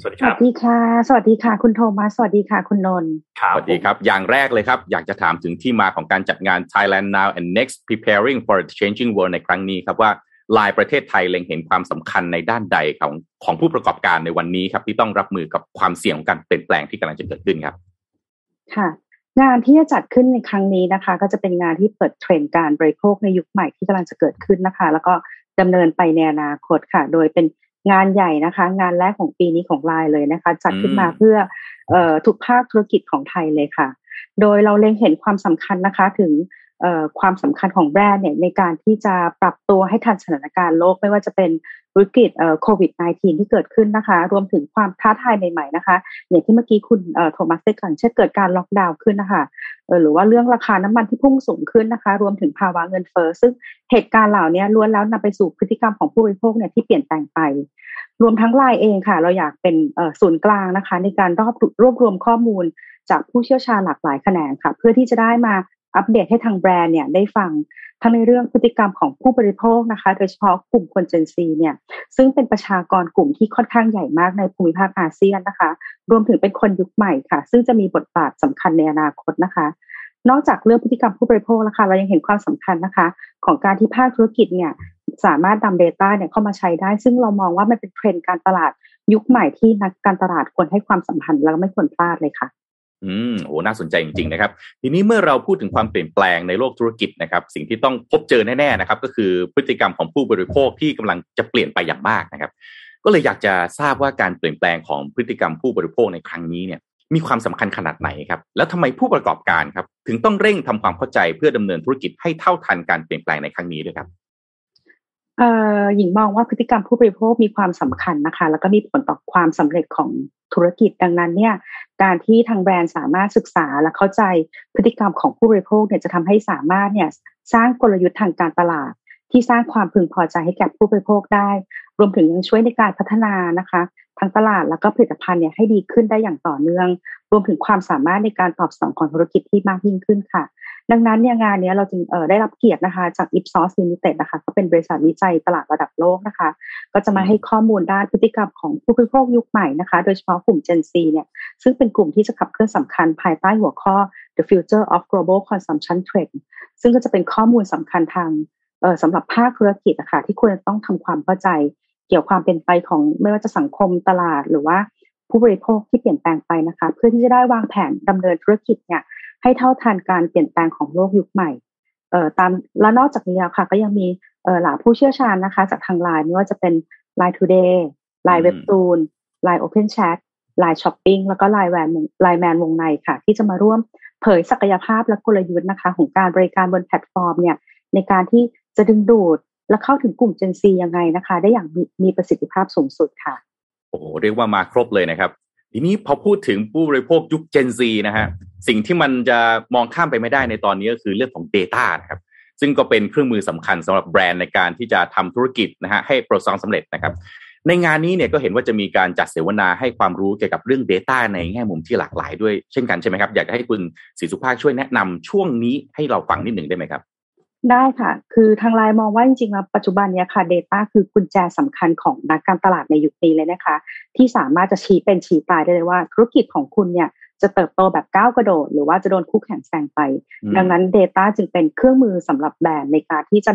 สวัสดีครับสวัสดีค่ะสวัสดีค่ะคุณโทมัสสวัสดีค่ะคุณนนท์สวัสดีครับอย่างแรกเลยครับอยากจะถามถึงที่มาของการจัดงาน Thailand Now and Next Preparing for the Changing World ในครั้งนี้ครับว่าLINEประเทศไทยเล็งเห็นความสำคัญในด้านใดของผู้ประกอบการในวันนี้ครับที่ต้องรับมือกับความเสี่ยงของการเปลี่ยนแปลงที่กำลังจะเกิดขึ้นครับค่ะงานที่จะจัดขึ้นในครั้งนี้นะคะก็จะเป็นงานที่เปิดเทรนด์การบริโภคในยุคใหม่ที่กำลังจะเกิดขึ้นนะคะแล้วก็ดำเนินไปในอนาคตค่ะโดยเป็นงานใหญ่นะคะงานแรกของปีนี้ของLINEเลยนะคะจัดขึ้นมาเพื่อทุกภาคธุรกิจของไทยเลยค่ะโดยเราเล็งเห็นความสำคัญนะคะถึงความสำคัญของแบรนด์เนี่ยในการที่จะปรับตัวให้ทันสถานการณ์โลกไม่ว่าจะเป็นวิกฤตโควิด -19 ที่เกิดขึ้นนะคะรวมถึงความท้าทายใหม่ๆนะคะอย่างที่เมื่อกี้คุณโทมัสได้กล่าวเช่นเกิดการล็อกดาวน์ขึ้นนะคะหรือว่าเรื่องราคาน้ำมันที่พุ่งสูงขึ้นนะคะรวมถึงภาวะเงินเฟ้อซึ่งเหตุการณ์เหล่านี้ล้วนแล้วนำไปสู่พฤติกรรมของผู้บริโภคเนี่ยที่เปลี่ยนแปลงไป รวมทั้ง LINE เองค่ะเราอยากเป็นศูนย์กลางนะคะในการรวบรวมข้อมูลจากผู้เชี่ยวชาญหลากหลายแขนงค่ะเพื่อที่จะได้มาอัปเดตให้ทางแบรนด์เนี่ยได้ฟังทั้งในเรื่องพฤติกรรมของผู้บริโภคนะคะโดยเฉพาะกลุ่มคน Gen Z เนี่ยซึ่งเป็นประชากรกลุ่มที่ค่อนข้างใหญ่มากในภูมิภาคอาเซียนนะคะรวมถึงเป็นคนยุคใหม่ค่ะซึ่งจะมีบทบาทสำคัญในอนาคตนะคะนอกจากเรื่องพฤติกรรมผู้บริโภคนะคะเรายังเห็นความสำคัญนะคะของการที่ภาคธุรกิจเนี่ยสามารถนำ data เนี่ยเข้ามาใช้ได้ซึ่งเรามองว่ามันเป็นเทรนด์การตลาดยุคใหม่ที่นักการตลาดควรให้ความสำคัญและไม่ควรพลาดเลยค่ะโหน่าสนใจจริงๆนะครับทีนี้เมื่อเราพูดถึงความเปลี่ยนแปลงในโลกธุรกิจนะครับสิ่งที่ต้องพบเจอแน่ๆนะครับก็คือพฤติกรรมของผู้บริโภคที่กำลังจะเปลี่ยนไปอย่างมากนะครับก็เลยอยากจะทราบว่าการเปลี่ยนแปลงของพฤติกรรมผู้บริโภคในครั้งนี้เนี่ยมีความสำคัญขนาดไหนครับแล้วทำไมผู้ประกอบการครับถึงต้องเร่งทำความเข้าใจเพื่อดำเนินธุรกิจให้เท่าทันการเปลี่ยนแปลงในครั้งนี้ด้วยครับหญิงมองว่าพฤติกรรมผู้บริโภคมีความสำคัญนะคะแล้วก็มีผลต่อความสำเร็จของธุรกิจดังนั้นเนี่ยการที่ทางแบรนด์สามารถศึกษาและเข้าใจพฤติกรรมของผู้บริโภคเนี่ยจะทำให้สามารถเนี่ยสร้างกลยุทธ์ทางการตลาดที่สร้างความพึงพอใจให้แก่ผู้บริโภคได้รวมถึงยังช่วยในการพัฒนานะคะทางตลาดแล้วก็ผลิตภัณฑ์เนี่ยให้ดีขึ้นได้อย่างต่อเนื่องรวมถึงความสามารถในการตอบสนองของธุรกิจที่มากยิ่งขึ้นค่ะดังนั้นเนี่ยงานนี้เราจึงได้รับเกียรตินะคะจาก Ipsos Limited นะคะก็เป็นบริษัทวิจัยตลาดระดับโลกนะคะก็จะมาให้ข้อมูลด้านพฤติกรรมของผู้บริโภคยุคใหม่นะคะโดยเฉพาะกลุ่ม Gen Z เนี่ยซึ่งเป็นกลุ่มที่จะขับเคลื่อนสำคัญภายใต้หัวข้อ The Future of Global Consumption Trend ซึ่งก็จะเป็นข้อมูลสำคัญทางสำหรับภาคธุรกิจนะคะที่ควรจะต้องทำความเข้าใจเกี่ยวความเป็นไปของไม่ว่าจะสังคมตลาดหรือว่าผู้บริโภคที่เปลี่ยนแปลงไปนะคะเพื่อที่จะได้วางแผนดำเนินธุรกิจเนี่ยให้เท่าทันการเปลี่ยนแปลงของโลกยุคใหม่ตามและนอกจากนี้ค่ะก็ยังมีหลายผู้เชี่ยวชาญนะคะจากทาง LINE ไม่ว่าจะเป็น LINE Today LINE Webtoon LINE Open Chat LINE Shopping แล้วก็ LINE Man วงในค่ะที่จะมาร่วมเผยศักยภาพและกลยุทธ์นะคะของการบริการบนแพลตฟอร์มเนี่ยในการที่จะดึงดูดและเข้าถึงกลุ่ม Gen Z ยังไงนะคะได้อย่างมีประสิทธิภาพสูงสุดค่ะโอ้โหเรียกว่ามาครบเลยนะครับทีนี้พอพูดถึงผู้บริโภคยุค Gen Z นะฮะสิ่งที่มันจะมองข้ามไปไม่ได้ในตอนนี้ก็คือเรื่องของ data นะครับซึ่งก็เป็นเครื่องมือสำคัญสำหรับแบรนด์ในการที่จะทำธุรกิจนะฮะให้ประสบความสำเร็จนะครับในงานนี้เนี่ยก็เห็นว่าจะมีการจัดเสวนาให้ความรู้เกี่ยวกับเรื่อง data ในแง่มุมที่หลากหลายด้วยเช่นกันใช่ไหมครับอยากให้คุณศรีสุภาคช่วยแนะนำช่วงนี้ให้เราฟังนิดหนึ่งได้ไหมครับได้ค่ะคือทางไลน์มองว่าจริงๆแล้วปัจจุบันเนี้ยค่ะ data คือกุญแจสำคัญของนักการตลาดในยุคนี้เลยนะคะที่สามารถจะชี้เป็นชี้ตายได้เลยว่าธุรกิจของคุณเนี่ยจะเติบโตแบบก้าวกระโดดหรือว่าจะโดนคู่แข่งแซงไปดังนั้น data จึงเป็นเครื่องมือสำหรับแบรนด์ในการที่จะ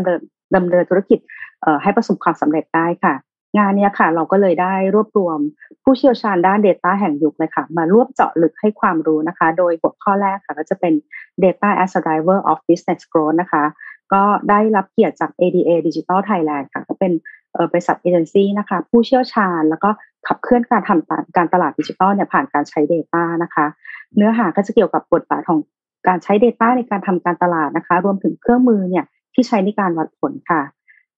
ดำเนินธุรกิจให้ประสบความสำเร็จได้ค่ะงานเนี้ยค่ะเราก็เลยได้รวบรวมผู้เชี่ยวชาญด้าน data แห่งยุคเลยค่ะมาร่วมเจาะลึกให้ความรู้นะคะโดยหัวข้อแรกค่ะก็จะเป็น data as a driver of business growth นะคะก็ได้รับเกียรติจาก ADA Digital Thailand ค่ะก็เป็นบริษัทเอเจนซี่นะคะผู้เชี่ยวชาญแล้วก็ขับเคลื่อนการทำการตลาดดิจิทัลเนี่ยผ่านการใช้ data นะคะเนื้อหาก็จะเกี่ยวกับบทบาทของการใช้ data ในการทำการตลาดนะคะรวมถึงเครื่องมือเนี่ยที่ใช้ในการวัดผลค่ะ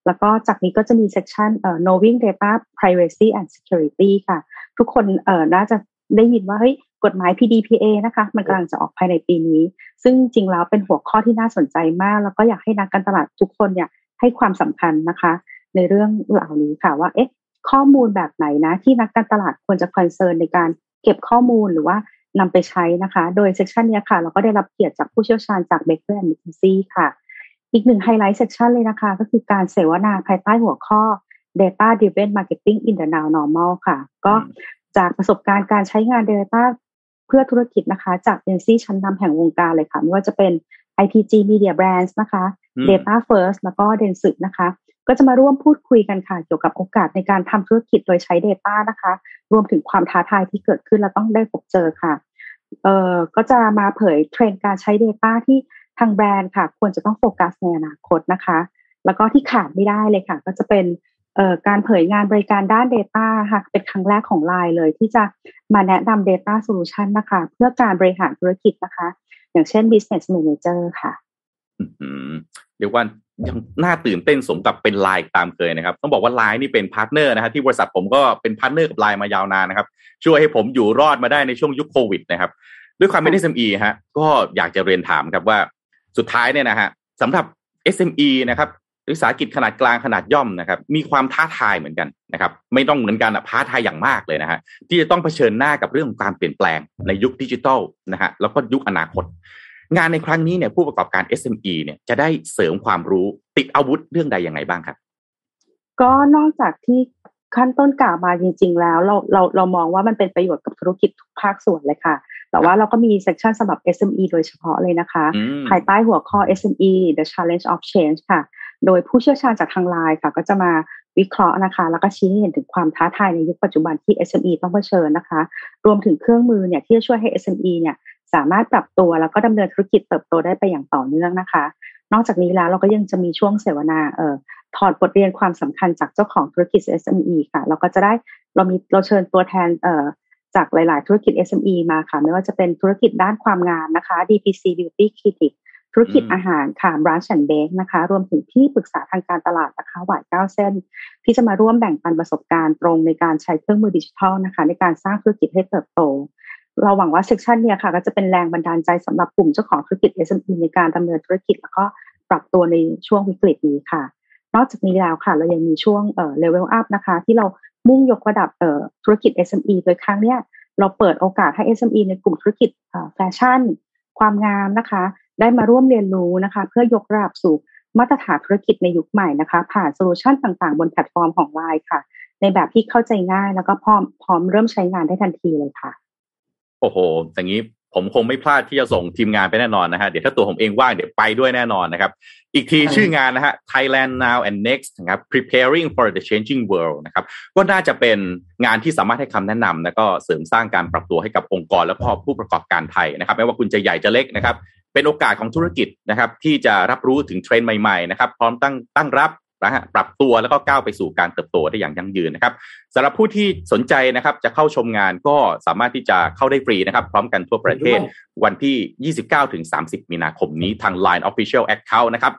แล้วก็จากนี้ก็จะมี section knowing data privacy and security ค่ะทุกคนน่าจะได้ยินว่าเฮ้ยกฎหมาย PDPA นะคะมันกำลังจะออกภายในปีนี้ซึ่งจริงแล้วเป็นหัวข้อที่น่าสนใจมากแล้วก็อยากให้นักการตลาดทุกคนเนี่ยให้ความสำคัญนะคะในเรื่องเหล่านี้ค่ะว่าเอ๊ะข้อมูลแบบไหนนะที่นักการตลาดควรจะคอนเซิร์นในการเก็บข้อมูลหรือว่านำไปใช้นะคะโดยเซสชันนี้ค่ะเราก็ได้รับเกียรติจากผู้เชี่ยวชาญจาก Baker McKenzie ค่ะอีกหนึ่งไฮไลท์เซสชันเลยนะคะก็คือการเสวนาภายใต้หัวข้อ Data Driven Marketing in the New Normal ค่ะก็จากประสบการณ์การใช้งาน Data เพื่อธุรกิจนะคะจากเอเจนซี่ชั้นนำแห่งวงการเลยค่ะไม่ว่าจะเป็น IPG Media Brands นะคะ Data First แล้วก็เดนสึนะคะก็จะมาร่วมพูดคุยกันค่ะเกี่ยวกับโอกาสในการทำธุรกิจโดยใช้ Data นะคะรวมถึงความท้าทายที่เกิดขึ้นและต้องได้พบเจอค่ะก็จะมาเผยเทรนด์การใช้ Data ที่ทางแบรนด์ค่ะควรจะต้องโฟกัสในอนาคตนะคะแล้วก็ที่ขาดไม่ได้เลยค่ะก็จะเป็นการเผยงานบริการด้าน data ค่ะเป็นครั้งแรกของ LINE เลยที่จะมาแนะนำ data solution นะคะเพื่อการบริหารธุรกิจนะคะอย่างเช่น business manager ค่ะเรียกว่ายังน่าตื่นเต้นสมกับเป็น LINE ตามเคยนะครับต้องบอกว่า LINE นี่เป็นพาร์ทเนอร์นะฮะที่บริษัทผมก็เป็นพาร์ทเนอร์กับ LINE มายาวนานนะครับช่วยให้ผมอยู่รอดมาได้ในช่วงยุคโควิดนะครับด้วยความเป็น SME ฮะก็อยากจะเรียนถามครับว่าสุดท้ายเนี่ยนะฮะสำหรับ SME นะครับ วิสาหกิจขนาดกลางขนาดย่อมนะครับมีความท้าทายเหมือนกันนะครับไม่ต้องเหมือนกันอ่ะท้าทายอย่างมากเลยนะฮะที่จะต้องเผชิญหน้ากับเรื่องการเปลี่ยนแปลงในยุคดิจิทัลนะฮะแล้วก็ยุคอนาคตงานในครั้งนี้เนี่ยผู้ประกอบการ SME เนี่ยจะได้เสริมความรู้ติดอาวุธเรื่องใดอย่างไรบ้างครับก็นอกจากที่ขั้นต้นกล่าวมาจริงๆแล้วเรามองว่ามันเป็นประโยชน์กับธุรกิจทุกภาคส่วนเลยค่ะแต่ว่าเราก็มีเซกชันสำหรับ SME โดยเฉพาะเลยนะคะภายใต้หัวข้อ SME The Challenge of Change ค่ะโดยผู้เชี่ยวชาญจากทาง LINE ค่ะก็จะมาวิเคราะห์นะคะแล้วก็ชี้ให้เห็นถึงความท้าทายในยุคปัจจุบันที่ SME ต้องเผชิญนะคะรวมถึงเครื่องมือเนี่ยที่จะช่วยให้ SME เนี่ยสามารถปรับตัวแล้วก็ดำเนินธุรกิจเติบโตได้ไปอย่างต่อเนื่องนะคะนอกจากนี้แล้วเราก็ยังจะมีช่วงเสวนาถอดบทเรียนความสำคัญจากเจ้าของธุรกิจ SME ค่ะเราก็จะได้เราเชิญตัวแทนจากหลายๆธุรกิจ SME มาค่ะไม่ว่าจะเป็นธุรกิจด้านความงามนะคะ DPC Beauty Clinic ธุรกิจอาหารค่ะ Brunch and Bake นะคะรวมถึงที่ปรึกษาทางการตลาดนะคะหวาย9เส้นที่จะมาร่วมแบ่งปันประสบการณ์ตรงในการใช้เครื่องมือดิจิทัลนะคะในการสร้างธุรกิจให้เติบโตเราหวังว่าเซสชั่นเนี่ยค่ะก็จะเป็นแรงบันดาลใจสำหรับกลุ่มเจ้าของธุรกิจ SME ในการดำเนินธุรกิจแล้วก็ปรับตัวในช่วงวิกฤตนี้ค่ะนอกจากนี้แล้วค่ะเรายังมีช่วงlevel up นะคะที่เรามุ่งยกระดับธุรกิจ SME โดยครั้งเนี้ยเราเปิดโอกาสให้ SME ในกลุ่มธุรกิจแฟชั่นความงามนะคะได้มาร่วมเรียนรู้นะคะเพื่อยกระดับสู่มาตรฐานธุรกิจในยุคใหม่นะคะผ่านโซลูชันต่างๆบนแพลตฟอร์มของ LINE ค่ะในแบบที่เข้าใจง่ายแล้วก็พร้อมเริ่มใช้งานได้ทันทีเลยค่ะโอ้โหอย่างนี้ผมคงไม่พลาดที่จะส่งทีมงานไปแน่นอนนะฮะเดี๋ยวถ้าตัวผมเองว่างเดี๋ยวไปด้วยแน่นอนนะครับอีกทีชื่องานนะฮะ Thailand Now and Next นะครับ Preparing for the Changing World นะครับก็น่าจะเป็นงานที่สามารถให้คำแนะนำและก็เสริมสร้างการปรับตัวให้กับองค์กรและผู้ประกอบการไทยนะครับไม่ว่าคุณจะใหญ่จะเล็กนะครับเป็นโอกาสของธุรกิจนะครับที่จะรับรู้ถึงเทรนด์ใหม่ๆนะครับพร้อมตั้งรับนะฮะปรับตัวแล้วก็ก้าวไปสู่การเติบโตได้อย่างยั่งยืนนะครับสำหรับผู้ที่สนใจนะครับจะเข้าชมงานก็สามารถที่จะเข้าได้ฟรีนะครับพร้อมกันทั่วประเทศวันที่ 29-30 มีนาคมนี้ทาง LINE Official Account นะครับ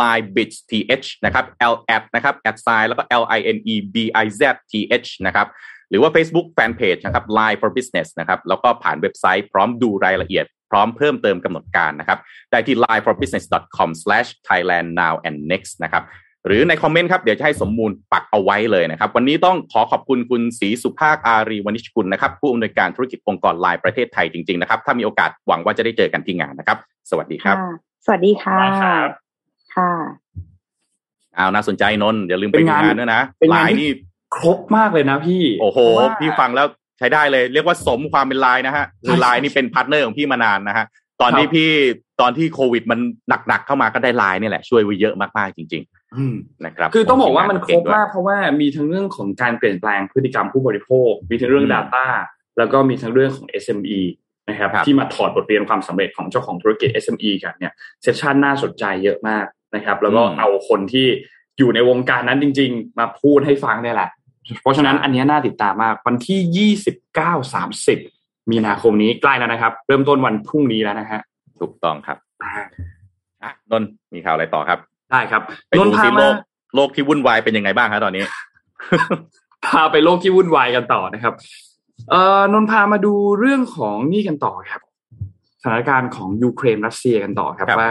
@linebizth นะครับ l@ นะครับ @ แล้วก็ linebizth นะครับหรือว่า Facebook Fan Page นะครับ LINE for Business นะครับแล้วก็ผ่านเว็บไซต์พร้อมดูรายละเอียดพร้อมเพิ่มเติมกำหนดการนะครับได้ที่ lineforbusiness.com/thailandnowandnext นะครับหรือในคอมเมนต์ครับเดี๋ยวจะให้สมมูลปักเอาไว้เลยนะครับวันนี้ต้องขอบคุณคุณศรีสุภาคอารีวณิชกุลนะครับผู้อำนวยการธุรกิจองค์กร LINE ประเทศไทยจริงๆนะครับถ้ามีโอกาสหวังว่าจะได้เจอกันที่งานนะครับสวัสดีครับสวัสดีค่ะค่ะเอาน่าสนใจนนท์อย่าลืมไปงานด้วยนะเป็นงานที่ครบมากเลยนะพี่โอ้โหพี่ฟังแล้วใช้ได้เลยเรียกว่าสมความเป็น LINE นะฮะคือ LINE นี่เป็นพาร์ทเนอร์ของพี่มานานนะฮะตอนที่โควิดมันหนักๆเข้ามาก็ได้ LINE นี่แหละช่วยไว้เยอะมากๆจริงๆนะครับคือต้องบอกว่ามันครบมากเพราะว่ามีทั้งเรื่องของการเปลี่ยนแปลงพฤติกรรมผู้บริโภคมีทั้งเรื่อง data แล้วก็มีทั้งเรื่องของ SME นะครับที่มาถอดบทเรียนความสำเร็จของเจ้าของธุรกิจ SME กันเนี่ยเซสชั่นน่าสนใจเยอะมากนะครับแล้วก็เอาคนที่อยู่ในวงการนั้นจริงๆมาพูดให้ฟังเนี่ยแหละเพราะฉะนั้นอันนี้น่าติดตามมากวันที่ 29-30 มีนาคมนี้ใกล้แล้วนะครับเริ่มต้นวันพรุ่งนี้แล้วนะฮะถูกต้องครับนนท์มีข่าวอะไรต่อครับได้ครับนนท์พามาโลกที่วุ่นวายเป็นยังไงบ้างครับตอนนี้ พาไปโลกที่วุ่นวายกันต่อนะครับนนท์พามาดูเรื่องของนี่กันต่อครับสถานการณ์ของยูเครนรัสเซียกันต่อครับว่า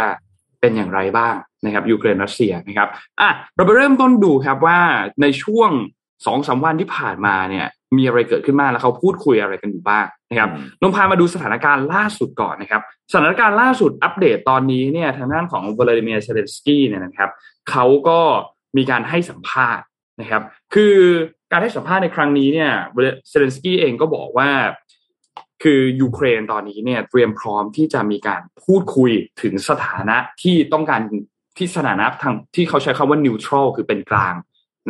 เป็นอย่างไรบ้างนะครับยูเครนรัสเซียนะครับอ่ะเราไปเริ่มต้นดูครับว่าในช่วง 2-3 วันที่ผ่านมาเนี่ยมีอะไรเกิดขึ้นบ้างแล้วเขาพูดคุยอะไรกันอยู่บ้างนะครับนนท์พามาดูสถานการณ์ล่าสุดก่อนนะครับสถานการณ์ล่าสุดอัปเดตตอนนี้เนี่ยทางด้านของวลาดิเมียร์เซเลนสกี้เนี่ยนะครับเขาก็มีการให้สัมภาษณ์นะครับคือการให้สัมภาษณ์ในครั้งนี้เนี่ยเซเลนสกี้เองก็บอกว่าคือยูเครนตอนนี้เนี่ยเตรียมพร้อมที่จะมีการพูดคุยถึงสถานะที่ต้องการที่สถานะทางที่เขาใช้คำว่านิวทรัลคือเป็นกลาง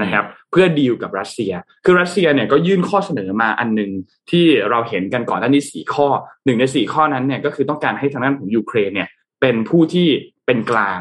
นะครับเพื่อดีลกับรัสเซียคือรัสเซียเนี่ยก็ยื่นข้อเสนอมาอันนึงที่เราเห็นกันก่อนหน้านี้4ข้อหนึ่งใน4ข้อนั้นเนี่ยก็คือต้องการให้ทางด้านของยูเครนเนี่ยเป็นผู้ที่เป็นกลาง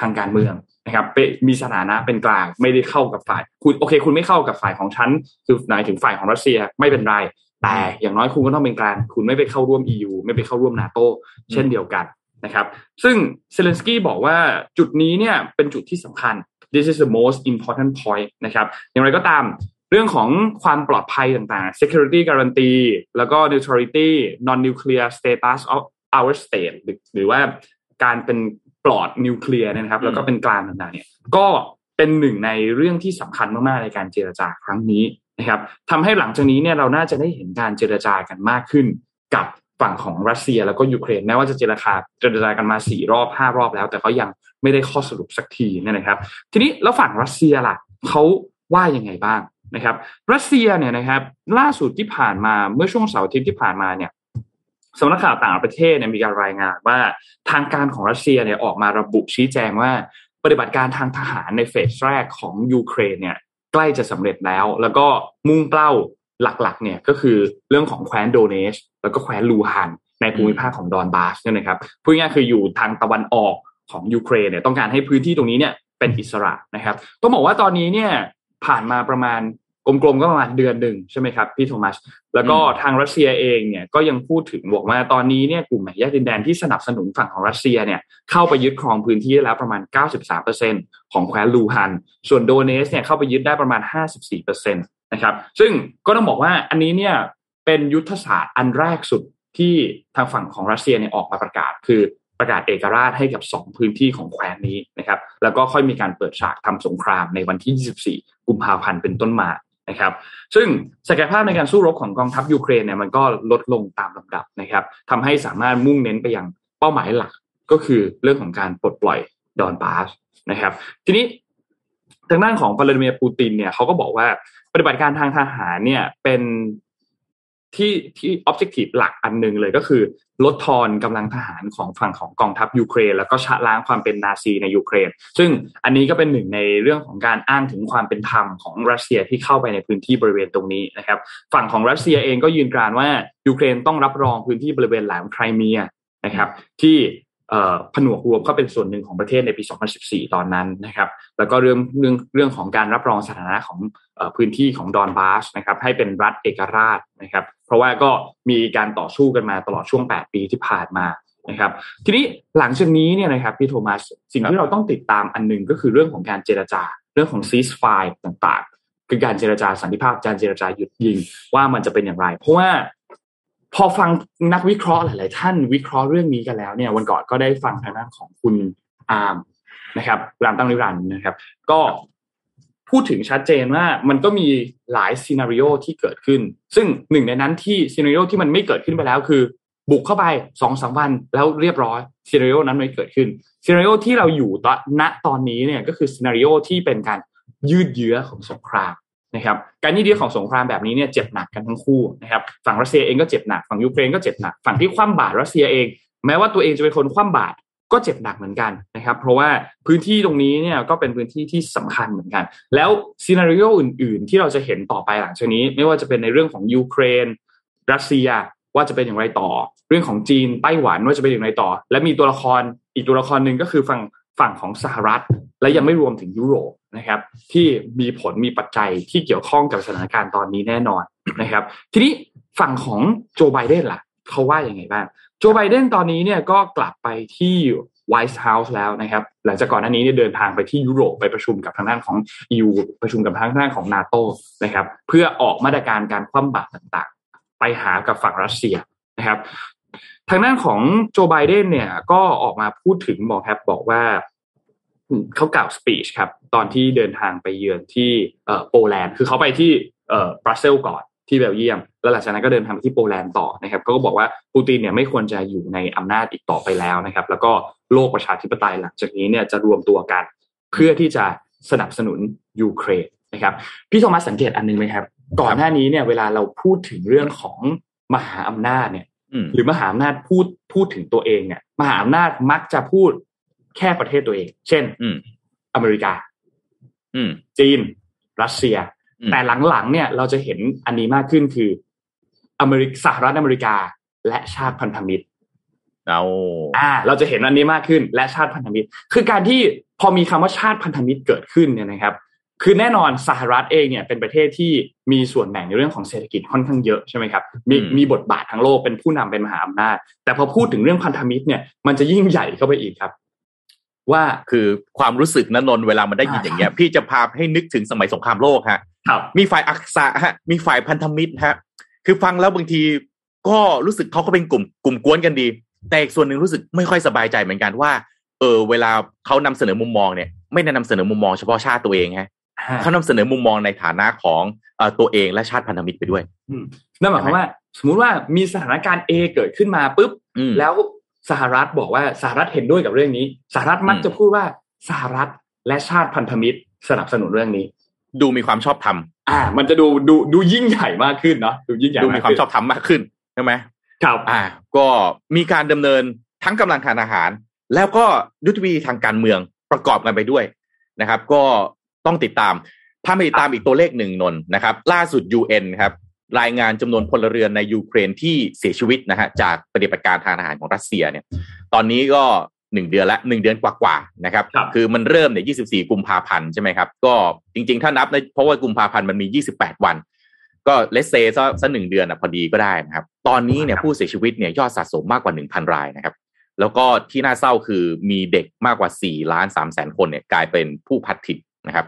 ทางการเมืองนะครับมีสถานะเป็นกลางไม่ได้เข้ากับฝ่ายคุณโอเคคุณไม่เข้ากับฝ่ายของฉันคือหมายถึงฝ่ายของรัสเซียไม่เป็นไรแต่อย่างน้อยคุณก็ต้องเป็นกลางคุณไม่ไปเข้าร่วม EU ไม่ไปเข้าร่วม NATO เช่นเดียวกันนะครับซึ่งเซเลนสกี้บอกว่าจุดนี้เนี่ยเป็นจุดที่สำคัญThis is the most important point นะครับอย่างไรก็ตามเรื่องของความปลอดภัยต่างๆ security guarantee แล้วก็ neutrality non nuclear status of our state หรือว่าการเป็น ปลอดนิวเคลียร์นะครับแล้วก็เป็นกลางต่างๆเนี่ยก็เป็นหนึ่งในเรื่องที่สำคัญมากๆในการเจรจาครั้งนี้นะครับทำให้หลังจากนี้เนี่ยเราน่าจะได้เห็นการเจรจากันมากขึ้นกับฝั่งของรัสเซียแล้วก็ยูเครนแม้ว่าจะเจรจากันมา4รอบ5รอบแล้วแต่ก็ยังไม่ได้ข้อสรุปสักทีนะครับทีนี้แล้วฝั่งรัสเซียล่ะเขาว่ายังไงบ้างนะครับรัสเซียเนี่ยนะครับล่าสุดที่ผ่านมาเมื่อช่วงเสาร์อาทิตย์ที่ผ่านมาเนี่ยสำนักข่าวต่างประเทศเนี่ยมีการรายงานว่าทางการของรัสเซียเนี่ยออกมาระบุชี้แจงว่าปฏิบัติการทางทหารในเฟสแรกของยูเครนเนี่ยใกล้จะสำเร็จแล้วแล้วก็มุ่งเป้าหลักๆเนี่ยก็คือเรื่องของแคว้นโดเนตสแล้วก็แคว้นลูฮานในภูมิภาคของดอนบาสเนี่ยนะครับพูดง่ายคืออยู่ทางตะวันออกของยูเครนเนี่ยต้องการให้พื้นที่ตรงนี้เนี่ยเป็นอิสระนะครับต้องบอกว่าตอนนี้เนี่ยผ่านมาประมาณกลมๆก็ประมาณเดือนนึงใช่ไหมครับพี่โทมัสแล้วก็ทางรัสเซียเองเนี่ยก็ยังพูดถึงบอกว่าตอนนี้เนี่ยกลุ่มแบ่งแยกดินแดนที่สนับสนุนฝั่งของรัสเซียเนี่ยเข้าไปยึดครองพื้นที่แล้วประมาณ 93% ของแคว้นลูฮันส่วนโดเนสเนี่ยเข้าไปยึดได้ประมาณ 54% นะครับซึ่งก็ต้องบอกว่าอันนี้เนี่ยเป็นยุทธศาสตร์อันแรกสุดที่ทางฝั่งของรัสเซียเนี่ยออกมาประกาศคือประกาศเอกราชให้กับ2พื้นที่ของแคว้นนี้นะครับแล้วก็ค่อยมีการเปิดฉากทำสงครามในวันที่24กุมภาพันธ์เป็นต้นมานะครับซึ่งศักยภาพในการสู้รบของกองทัพยูเครนเนี่ยมันก็ลดลงตามลำดับนะครับทำให้สามารถมุ่งเน้นไปยังเป้าหมายหลักก็คือเรื่องของการปลดปล่อยดอนบาสนะครับทีนี้ทางด้านของวลาดิเมียร์ปูตินเนี่ยเขาก็บอกว่าปฏิบัติการทางทหารเนี่ยเป็นที่ objective หลักอันนึงเลยก็คือลดทอนกำลังทหารของฝั่งของกองทัพยูเครนแล้วก็ชะล้างความเป็นนาซีในยูเครนซึ่งอันนี้ก็เป็นหนึ่งในเรื่องของการอ้างถึงความเป็นธรรมของรัสเซียที่เข้าไปในพื้นที่บริเวณตรงนี้นะครับฝั่งของรัสเซียเองก็ยืนกรานว่ายูเครนต้องรับรองพื้นที่บริเวณแหลมไครเมียนะครับที่ผนวกรวมก็เป็นส่วนหนึ่งของประเทศในปี2014ตอนนั้นนะครับแล้วก็เรื่องของการรับรองสถานะของพื้นที่ของดอนบาสนะครับให้เป็นรัฐเอกราชนะครับเพราะว่าก็มีการต่อสู้กันมาตลอดช่วง8ปีที่ผ่านมานะครับทีนี้หลังจากนี้เนี่ยนะครับพี่โทมัสสิ่งที่เราต้องติดตามอันนึงก็คือเรื่องของการเจรจาเรื่องของ ceasefire ต่างๆคือการเจรจาสันติภาพการเจรจาหยุดยิงว่ามันจะเป็นอย่างไรเพราะว่าพอฟังนักวิเคราะห์หลายๆท่านวิเคราะห์เรื่องนี้กันแล้วเนี่ยวันก่อนก็ได้ฟังทางด้านของคุณอาร์มนะครับรามตั้งนิรันดร์นะครับก็พูดถึงชัดเจนว่ามันก็มีหลายซีนาริโอที่เกิดขึ้นซึ่งหนึ่งในนั้นที่ซีนาริโอที่มันไม่เกิดขึ้นไปแล้วคือบุกเข้าไป 2-3 วันแล้วเรียบร้อยซีนาริโอนั้นไม่เกิดขึ้นซีนาริโอที่เราอยู่ตอนนี้เนี่ยก็คือซีนาริโอที่เป็นการยืดเยื้อของสงครามนะครับการยืดเยื้อของสงครามแบบนี้เนี่ยเจ็บหนักกันทั้งคู่นะครับฝั่งรัสเซียเองก็เจ็บหนักฝั่งยูเครนก็เจ็บหนักฝั่งที่คว่ำบาตรรัสเซียเองแม้ว่าตัวเองจะเป็นคนคว่ำบาตรก็เจ็บหนักเหมือนกันนะครับเพราะว่าพื้นที่ตรงนี้เนี่ยก็เป็นพื้นที่ที่สำคัญเหมือนกันแล้วซีนาริโออื่นๆที่เราจะเห็นต่อไปหลังจากนี้ไม่ว่าจะเป็นในเรื่องของยูเครนรัสเซียว่าจะเป็นอย่างไรต่อเรื่องของจีนไต้หวันว่าจะเป็นอย่างไรต่อและมีตัวละครอีกตัวละครนึงก็คือฝั่งของสหรัฐและยังไม่รวมถึงยุโรปนะครับที่มีผลมีปัจจัยที่เกี่ยวข้องกับสถานการณ์ตอนนี้แน่นอนนะครับทีนี้ฝั่งของโจไบเดนล่ะเขาว่าอย่างไรบ้างโจไบเดนตอนนี้เนี่ยก็กลับไปที่ไวท์เฮาส์แล้วนะครับหลังจากก่อนหน้านี้เนี่ยเดินทางไปที่ยุโรปไปประชุมกับทางด้านของ EU ประชุมกับทางด้านของ NATO นะครับเพื่อออกมาตรการการคว่ำบาตรต่างๆไปหากับฝั่งรัสเซียนะครับทางด้านของโจไบเดนเนี่ยก็ออกมาพูดถึงบอกว่าเขากล่าวสปีชครับตอนที่เดินทางไปเยือนที่โปแลนด์คือเขาไปที่บรัสเซลส์ก่อนที่เบลเยียมแล้วหลังจากนั้นก็เดินทางไปที่โปแลนด์ต่อนะครับเขาก็บอกว่าปูตินเนี่ยไม่ควรจะอยู่ในอำนาจอีกต่อไปแล้วนะครับแล้วก็โลกประชาธิปไตยหลังจากนี้เนี่ยจะรวมตัวกันเพื่อที่จะสนับสนุนยูเครนนะครับพี่โทมัสสังเกตอันนึงไหมครับก่อนหน้านี้เนี่ยเวลาเราพูดถึงเรื่องของมหาอำนาจเนี่ยหรือมหาอำนาจพูดถึงตัวเองเนี่ยมหาอำนาจมักจะพูดแค่ประเทศตัวเองเช่นอเมริกาจีนรัสเซียแต่หลังๆเนี่ยเราจะเห็นอันนี้มากขึ้นคืออเมริกาสหรัฐอเมริกาและชาติพันธมิตรเราจะเห็นอันนี้มากขึ้นและชาติพันธมิตรคือการที่พอมีคำว่าชาติพันธมิตรเกิดขึ้นเนี่ยนะครับคือแน่นอนสหรัฐเองเนี่ยเป็นประเทศที่มีส่วนแบ่งในเรื่องของเศรษฐกิจค่อนข้างเยอะใช่ไหมครับมีบทบาททั้งโลกเป็นผู้นำเป็นมหาอำนาจแต่พอพูดถึงเรื่องพันธมิตรเนี่ยมันจะยิ่งใหญ่เข้าไปอีกครับว่าคือความรู้สึกนนท์เวลามันได้ยินอย่างเงี้ยพี่จะพาให้นึกถึงสมัยสงครามโลกฮะมีฝ่ายอักษะฮะมีฝ่ายพันธมิตรฮะคือฟังแล้วบางทีก็รู้สึกเขาก็เป็นกลุ่มกวนกันดีแต่อีกส่วนหนึ่งรู้สึกไม่ค่อยสบายใจเหมือนกันว่า เวลาเขานำเสนอมุมมองเนี่ยไม่ได้นำเสนอมุมมองเฉพาะชาติตัวเองฮะเขานำเสนอมุมมองในฐานะของตัวเองและชาติพันธมิตรไปด้วยนั่นหมายความว่าสมมุติว่ามีสถานการณ์ A เกิดขึ้นมาปุ๊บแล้วสหรัฐบอกว่าสหรัฐเห็นด้วยกับเรื่องนี้สหรัฐมักจะพูดว่าสหรัฐและชาติพันธมิตรสนับสนุนเรื่องนี้ดูมีความชอบธรรมมันจะดูยิ่งใหญ่มากขึ้นเนาะดูยิ่งใหญ่ดูมีความชอบธรรมมากขึ้นใช่ไหมครับก็มีการดำเนินทั้งกำลังทางทหารแล้วก็ยุทธวิธีทางการเมืองประกอบกันไปด้วยนะครับก็ต้องติดตามถ้าไม่ติดตามอีกตัวเลขหนึ่งนนนะครับล่าสุด UN ครับรายงานจำนวนพลเรือนในยูเครนที่เสียชีวิตนะฮะจากปฏิบัติการทางทหารของรัสเซียเนี่ยตอนนี้ก็1เดือนละ1เดือนกว่าๆนะครับคือมันเริ่มเนี่ย24กุมภาพันธ์ใช่ไหมครับก็จริงๆถ้านับนะเพราะว่ากุมภาพันธ์มันมี28วันก็เลสเซซะ1เดือนนะพอดีก็ได้นะครับตอนนี้เนี่ยผู้เสียชีวิตเนี่ยยอดสะสมมากกว่า 1,000 รายนะครับแล้วก็ที่น่าเศร้าคือมีเด็กมากกว่า 4,300,000 คนเนี่ยกลายเป็นผู้พลัดถิ่นนะครับ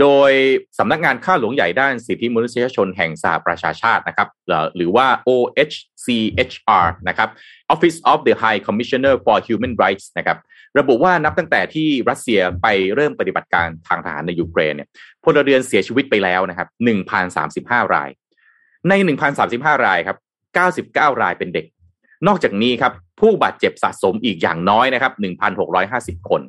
โดยสำนักงานข้าหลวงใหญ่ด้านสิทธิมนุษยชนแห่งสหประชาชาตินะครับหรือว่า OHCHR นะครับ Office of the High Commissioner for Human Rights นะครับระบุว่านับตั้งแต่ที่รัสเซียไปเริ่มปฏิบัติการทางทหารในยูเครนเนี่ยพลเรือนเสียชีวิตไปแล้วนะครับ 1,035 รายใน 1,035 รายครับ99 รายเป็นเด็กนอกจากนี้ครับผู้บาดเจ็บสะสมอีกอย่างน้อยนะครับ 1,650 คน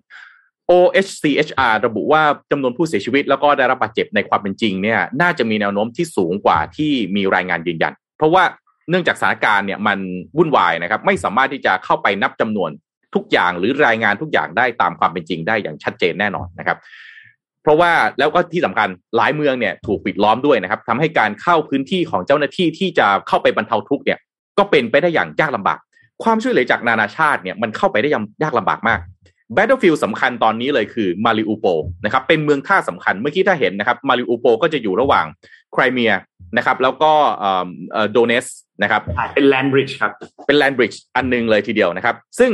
OHCHR ระบุว่าจำนวนผู้เสียชีวิตแล้วก็ได้รับบาดเจ็บในความเป็นจริงเนี่ยน่าจะมีแนวโน้มที่สูงกว่าที่มีรายงานยืนยันเพราะว่าเนื่องจากสถานการณ์เนี่ยมันวุ่นวายนะครับไม่สามารถที่จะเข้าไปนับจำนวนทุกอย่างหรือรายงานทุกอย่างได้ตามความเป็นจริงได้อย่างชัดเจนแน่นอนนะครับเพราะว่าแล้วก็ที่สำคัญหลายเมืองเนี่ยถูกปิดล้อมด้วยนะครับทำให้การเข้าพื้นที่ของเจ้าหน้าที่ที่จะเข้าไปบรรเทาทุกข์เนี่ยก็เป็นไปได้อย่างยากลำบากความช่วยเหลือจากนานาชาติเนี่ยมันเข้าไปได้ยากลำบากมากBattlefield สำคัญตอนนี้เลยคือมาริอูโปลนะครับเป็นเมืองท่าสำคัญเมื่อกี้ถ้าเห็นนะครับมาริอูโปลก็จะอยู่ระหว่างไครเมียนะครับแล้วก็โดเนสนะครับเป็นแลนบริดจ์ครับเป็นแลนบริดจ์อันนึงเลยทีเดียวนะครับซึ่ง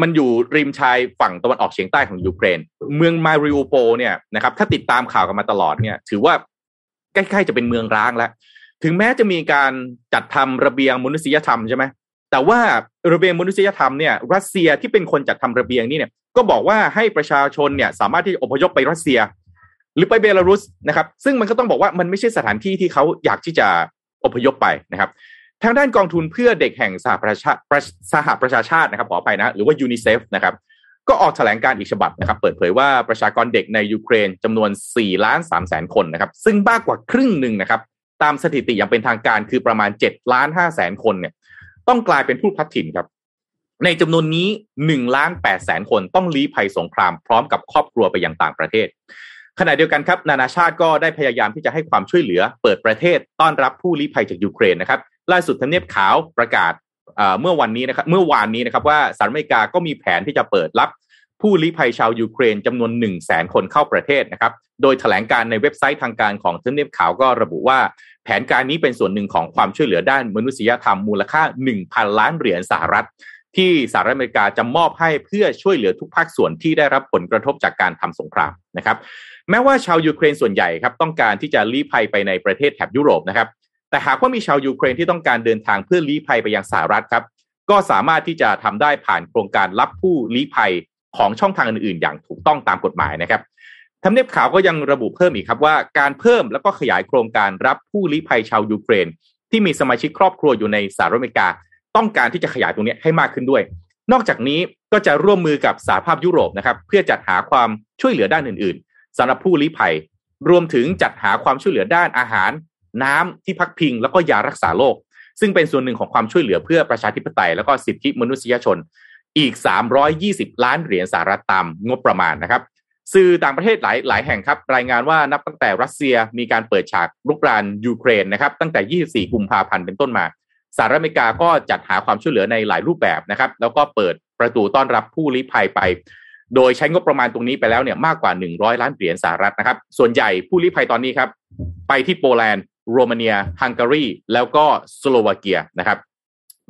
มันอยู่ริมชายฝั่งตะวันออกเฉียงใต้ของยูเครนเมืองมาริอูโปลเนี่ยนะครับถ้าติดตามข่าวกันมาตลอดเนี่ยถือว่าใกล้ๆจะเป็นเมืองร้างแล้วถึงแม้จะมีการจัดทำระเบียงมนุษยธรรมใช่ไหมแต่ว่าระเบียงมนุษยธรรมเนี่ยรัสเซียที่เป็นคนจัดทำระเบียงนี่เนี่ยก็บอกว่าให้ประชาชนเนี่ยสามารถที่จะอพยพไปรัสเซียหรือไปเบลารุสนะครับซึ่งมันก็ต้องบอกว่ามันไม่ใช่สถานที่ที่เขาอยากที่จะอพยพไปนะครับทางด้านกองทุนเพื่อเด็กแห่งสหประชาชาตินะครับขออภัยนะหรือว่ายูนิเซฟนะครับก็ออกแถลงการณ์อีกฉบับนะครับเปิดเผยว่าประชากรเด็กในยูเครนจำนวน 4,300,000 คนนะครับซึ่งมากกว่าครึ่งนึงนะครับตามสถิติอย่างเป็นทางการคือประมาณ 7,500,000 คนเนี่ยต้องกลายเป็นผู้พลัดถิ่นครับในจำนวนนี้ 1,800,000 คนต้องลี้ภัยสงครามพร้อมกับครอบครัวไปยังต่างประเทศขณะเดียวกันครับนานาชาติก็ได้พยายามที่จะให้ความช่วยเหลือเปิดประเทศต้อนรับผู้ลี้ภัยจากยูเครนนะครับล่าสุดทำเนียบขาวประกาศเมื่อวานนี้นะครับว่าสหรัฐอเมริกาก็มีแผนที่จะเปิดรับผู้ลี้ภัยชาวยูเครนจำนวน 100,000 คนเข้าประเทศนะครับโดยแถลงการในเว็บไซต์ทางการของทำเนียบขาวก็ระบุว่าแผนการนี้เป็นส่วนหนึ่งของความช่วยเหลือด้านมนุษยธรรมมูลค่า 1,000 ล้านเหรียญสหรัฐที่สหรัฐอเมริกาจะมอบให้เพื่อช่วยเหลือทุกภาคส่วนที่ได้รับผลกระทบจากการทำสงครามนะครับแม้ว่าชาวยูเครนส่วนใหญ่ครับต้องการที่จะลี้ภัยไปในประเทศแถบยุโรปนะครับแต่หากว่ามีชาวยูเครนที่ต้องการเดินทางเพื่อลี้ภัยไปยังสหรัฐครับก็สามารถที่จะทำได้ผ่านโครงการรับผู้ลี้ภัยของช่องทางอื่นๆอย่างถูกต้องตามกฎหมายนะครับทำเนียบข่าวก็ยังระบุเพิ่มอีกครับว่าการเพิ่มแล้วก็ขยายโครงการรับผู้ลี้ภัยชาวยูเครนที่มีสมาชิกครอบครัวอยู่ในสหรัฐอเมริกาต้องการที่จะขยายตรงนี้ให้มากขึ้นด้วยนอกจากนี้ก็จะร่วมมือกับสหภาพยุโรปนะครับเพื่อจัดหาความช่วยเหลือด้านอื่นๆสำหรับผู้ลี้ภัยรวมถึงจัดหาความช่วยเหลือด้านอาหารน้ำที่พักพิงแล้วก็ยารักษาโรคซึ่งเป็นส่วนหนึ่งของความช่วยเหลือเพื่อประชาธิปไตยแล้วก็สิทธิมนุษยชนอีก320ล้านเหรียญสหรัฐตามงบประมาณนะครับสื่อต่างประเทศหลายแห่งครับรายงานว่านับตั้งแต่รัสเซียมีการเปิดฉากรุกรานยูเครนนะครับตั้งแต่24กุมภาพันธ์เป็นต้นมาสหรัฐอเมริกาก็จัดหาความช่วยเหลือในหลายรูปแบบนะครับแล้วก็เปิดประตูต้อนรับผู้ลี้ภัยไปโดยใช้งบประมาณตรงนี้ไปแล้วเนี่ยมากกว่า100ล้านเหรียญสหรัฐนะครับส่วนใหญ่ผู้ลี้ภัยตอนนี้ครับไปที่โปแลนด์โรมาเนียฮังการีแล้วก็สโลวาเกียนะครับ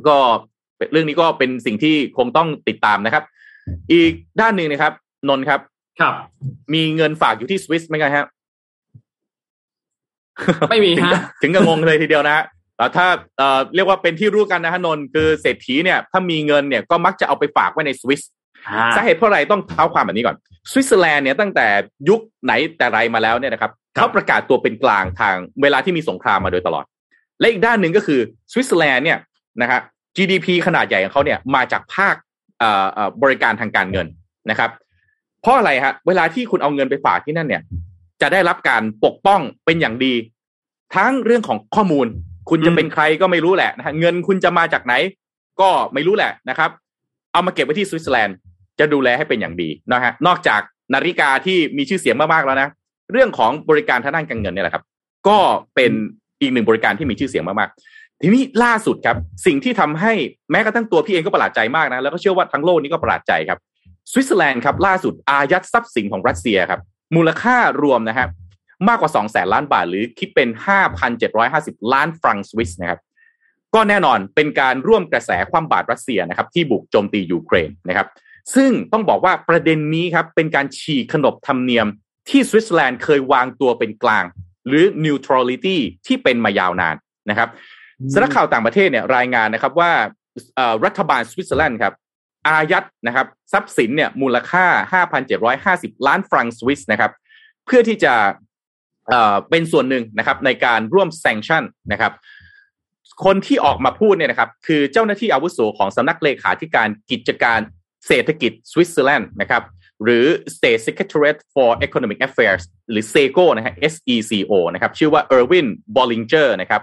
ก็เรื่องนี้ก็เป็นสิ่งที่คงต้องติดตามนะครับอีกด้านนึงนะครับนนท์ครับครับมีเงินฝากอยู่ที่สวิสมั้ยครับฮะไม่มีฮะถึงกับงงเลยทีเดียวนะฮะแต่ถ้าเรียกว่าเป็นที่รู้กันนะฮะนนท์คือเศรษฐีเนี่ยถ้ามีเงินเนี่ยก็มักจะเอาไปฝากไว้ในสวิส สาเหตุเพราะอะไรต้องเท้าความแบบนี้ก่อนสวิตเซอร์แลนด์เนี่ยตั้งแต่ยุคไหนแต่ไรมาแล้วเนี่ยนะครับเขาประกาศตัวเป็นกลางทางเวลาที่มีสงครามมาโดยตลอดและอีกด้านหนึ่งก็คือสวิตเซอร์แลนด์เนี่ยนะครับ GDP ขนาดใหญ่ของเขาเนี่ยมาจากภาคบริการทางการเงินนะครับเพราะอะไรฮะเวลาที่คุณเอาเงินไปฝากที่นั่นเนี่ยจะได้รับการปกป้องเป็นอย่างดีทั้งเรื่องของข้อมูลคุณจะเป็นใครก็ไม่รู้แหละนะฮะเงินคุณจะมาจากไหนก็ไม่รู้แหละนะครับเอามาเก็บไว้ที่สวิตเซอร์แลนด์จะดูแลให้เป็นอย่างดีนะฮะนอกจากนาฬิกาที่มีชื่อเสียงมากๆแล้วนะเรื่องของบริการทางด้านการเงินเนี่ยแหละครับก็เป็นอีกหนึ่งบริการที่มีชื่อเสียงมากๆทีนี้ล่าสุดครับสิ่งที่ทำให้แม้กระทั่งตัวพี่เองก็ประหลาดใจมากนะแล้วก็เชื่อว่าทั้งโลกนี้ก็ประหลาดใจครับสวิตเซอร์แลนด์ครับล่าสุดอายัดทรัพย์สินของรัสเซียครับมูลค่ารวมนะฮะมากกว่า 200,000 ล้านบาทหรือคิดเป็น 5,750 ล้านฟรังก์สวิสนะครับก็แน่นอนเป็นการร่วมกระแสความบาดรัสเซียนะครับที่บุกโจมตียูเครนนะครับซึ่งต้องบอกว่าประเด็นนี้ครับเป็นการฉีกขนบธรรมเนียมที่สวิตเซอร์แลนด์เคยวางตัวเป็นกลางหรือ neutrality ที่เป็นมายาวนานนะครับสำนักข่าวต่างประเทศเนี่ยรายงานนะครับว่ารัฐบาลสวิตเซอร์แลนด์ครับอายัดนะครับทรัพย์สินเนี่ยมูลค่า 5,750 ล้านฟรังก์สวิสนะครับเพื่อที่จะเป็นส่วนหนึ่งนะครับในการร่วมแซงชั่นนะครับคนที่ออกมาพูดเนี่ยนะครับคือเจ้าหน้าที่อาวุโสของสำนักเลขาธิการกิจการเศรษฐกิจสวิตเซอร์แลนด์นะครับหรือ State Secretariat for Economic Affairs หรือ SECO นะฮะ SECO นะครับชื่อว่า Erwin Bollinger นะครับ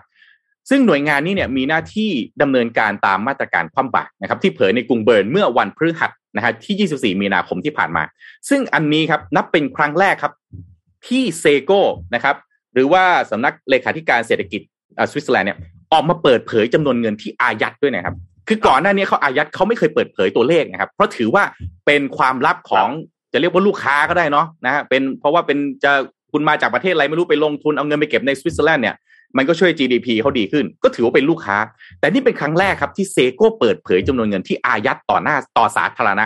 ซึ่งหน่วยงานนี้เนี่ยมีหน้าที่ดำเนินการตามมาตรการคว่ำบาตรนะครับที่เผยในกรุงเบิร์นเมื่อวันพฤหัสนะฮะที่24มีนาคมที่ผ่านมาซึ่งอันนี้ครับนับเป็นครั้งแรกครับที่เซโก้นะครับหรือว่าสำนักเลขาธิการเศรษฐกิจสวิตเซอร์แลนด์เนี่ยออกมาเปิดเผยจำนวนเงินที่อายัดด้วยนะครับคือก่อนหน้านี้เขาอายัดเขาไม่เคยเปิดเผยตัวเลขนะครับเพราะถือว่าเป็นความลับของจะเรียกว่าลูกค้าก็ได้เนาะนะฮะเป็นเพราะว่าเป็นจะคุณมาจากประเทศอะไรไม่รู้ไปลงทุนเอาเงินไปเก็บในสวิตเซอร์แลนด์เนี่ยมันก็ช่วย GDP เขาดีขึ้นก็ถือว่าเป็นลูกค้าแต่นี่เป็นครั้งแรกครับที่เซโก้เปิดเผยจำนวนเงินที่อายัดต่อหน้าต่อสาธารณะ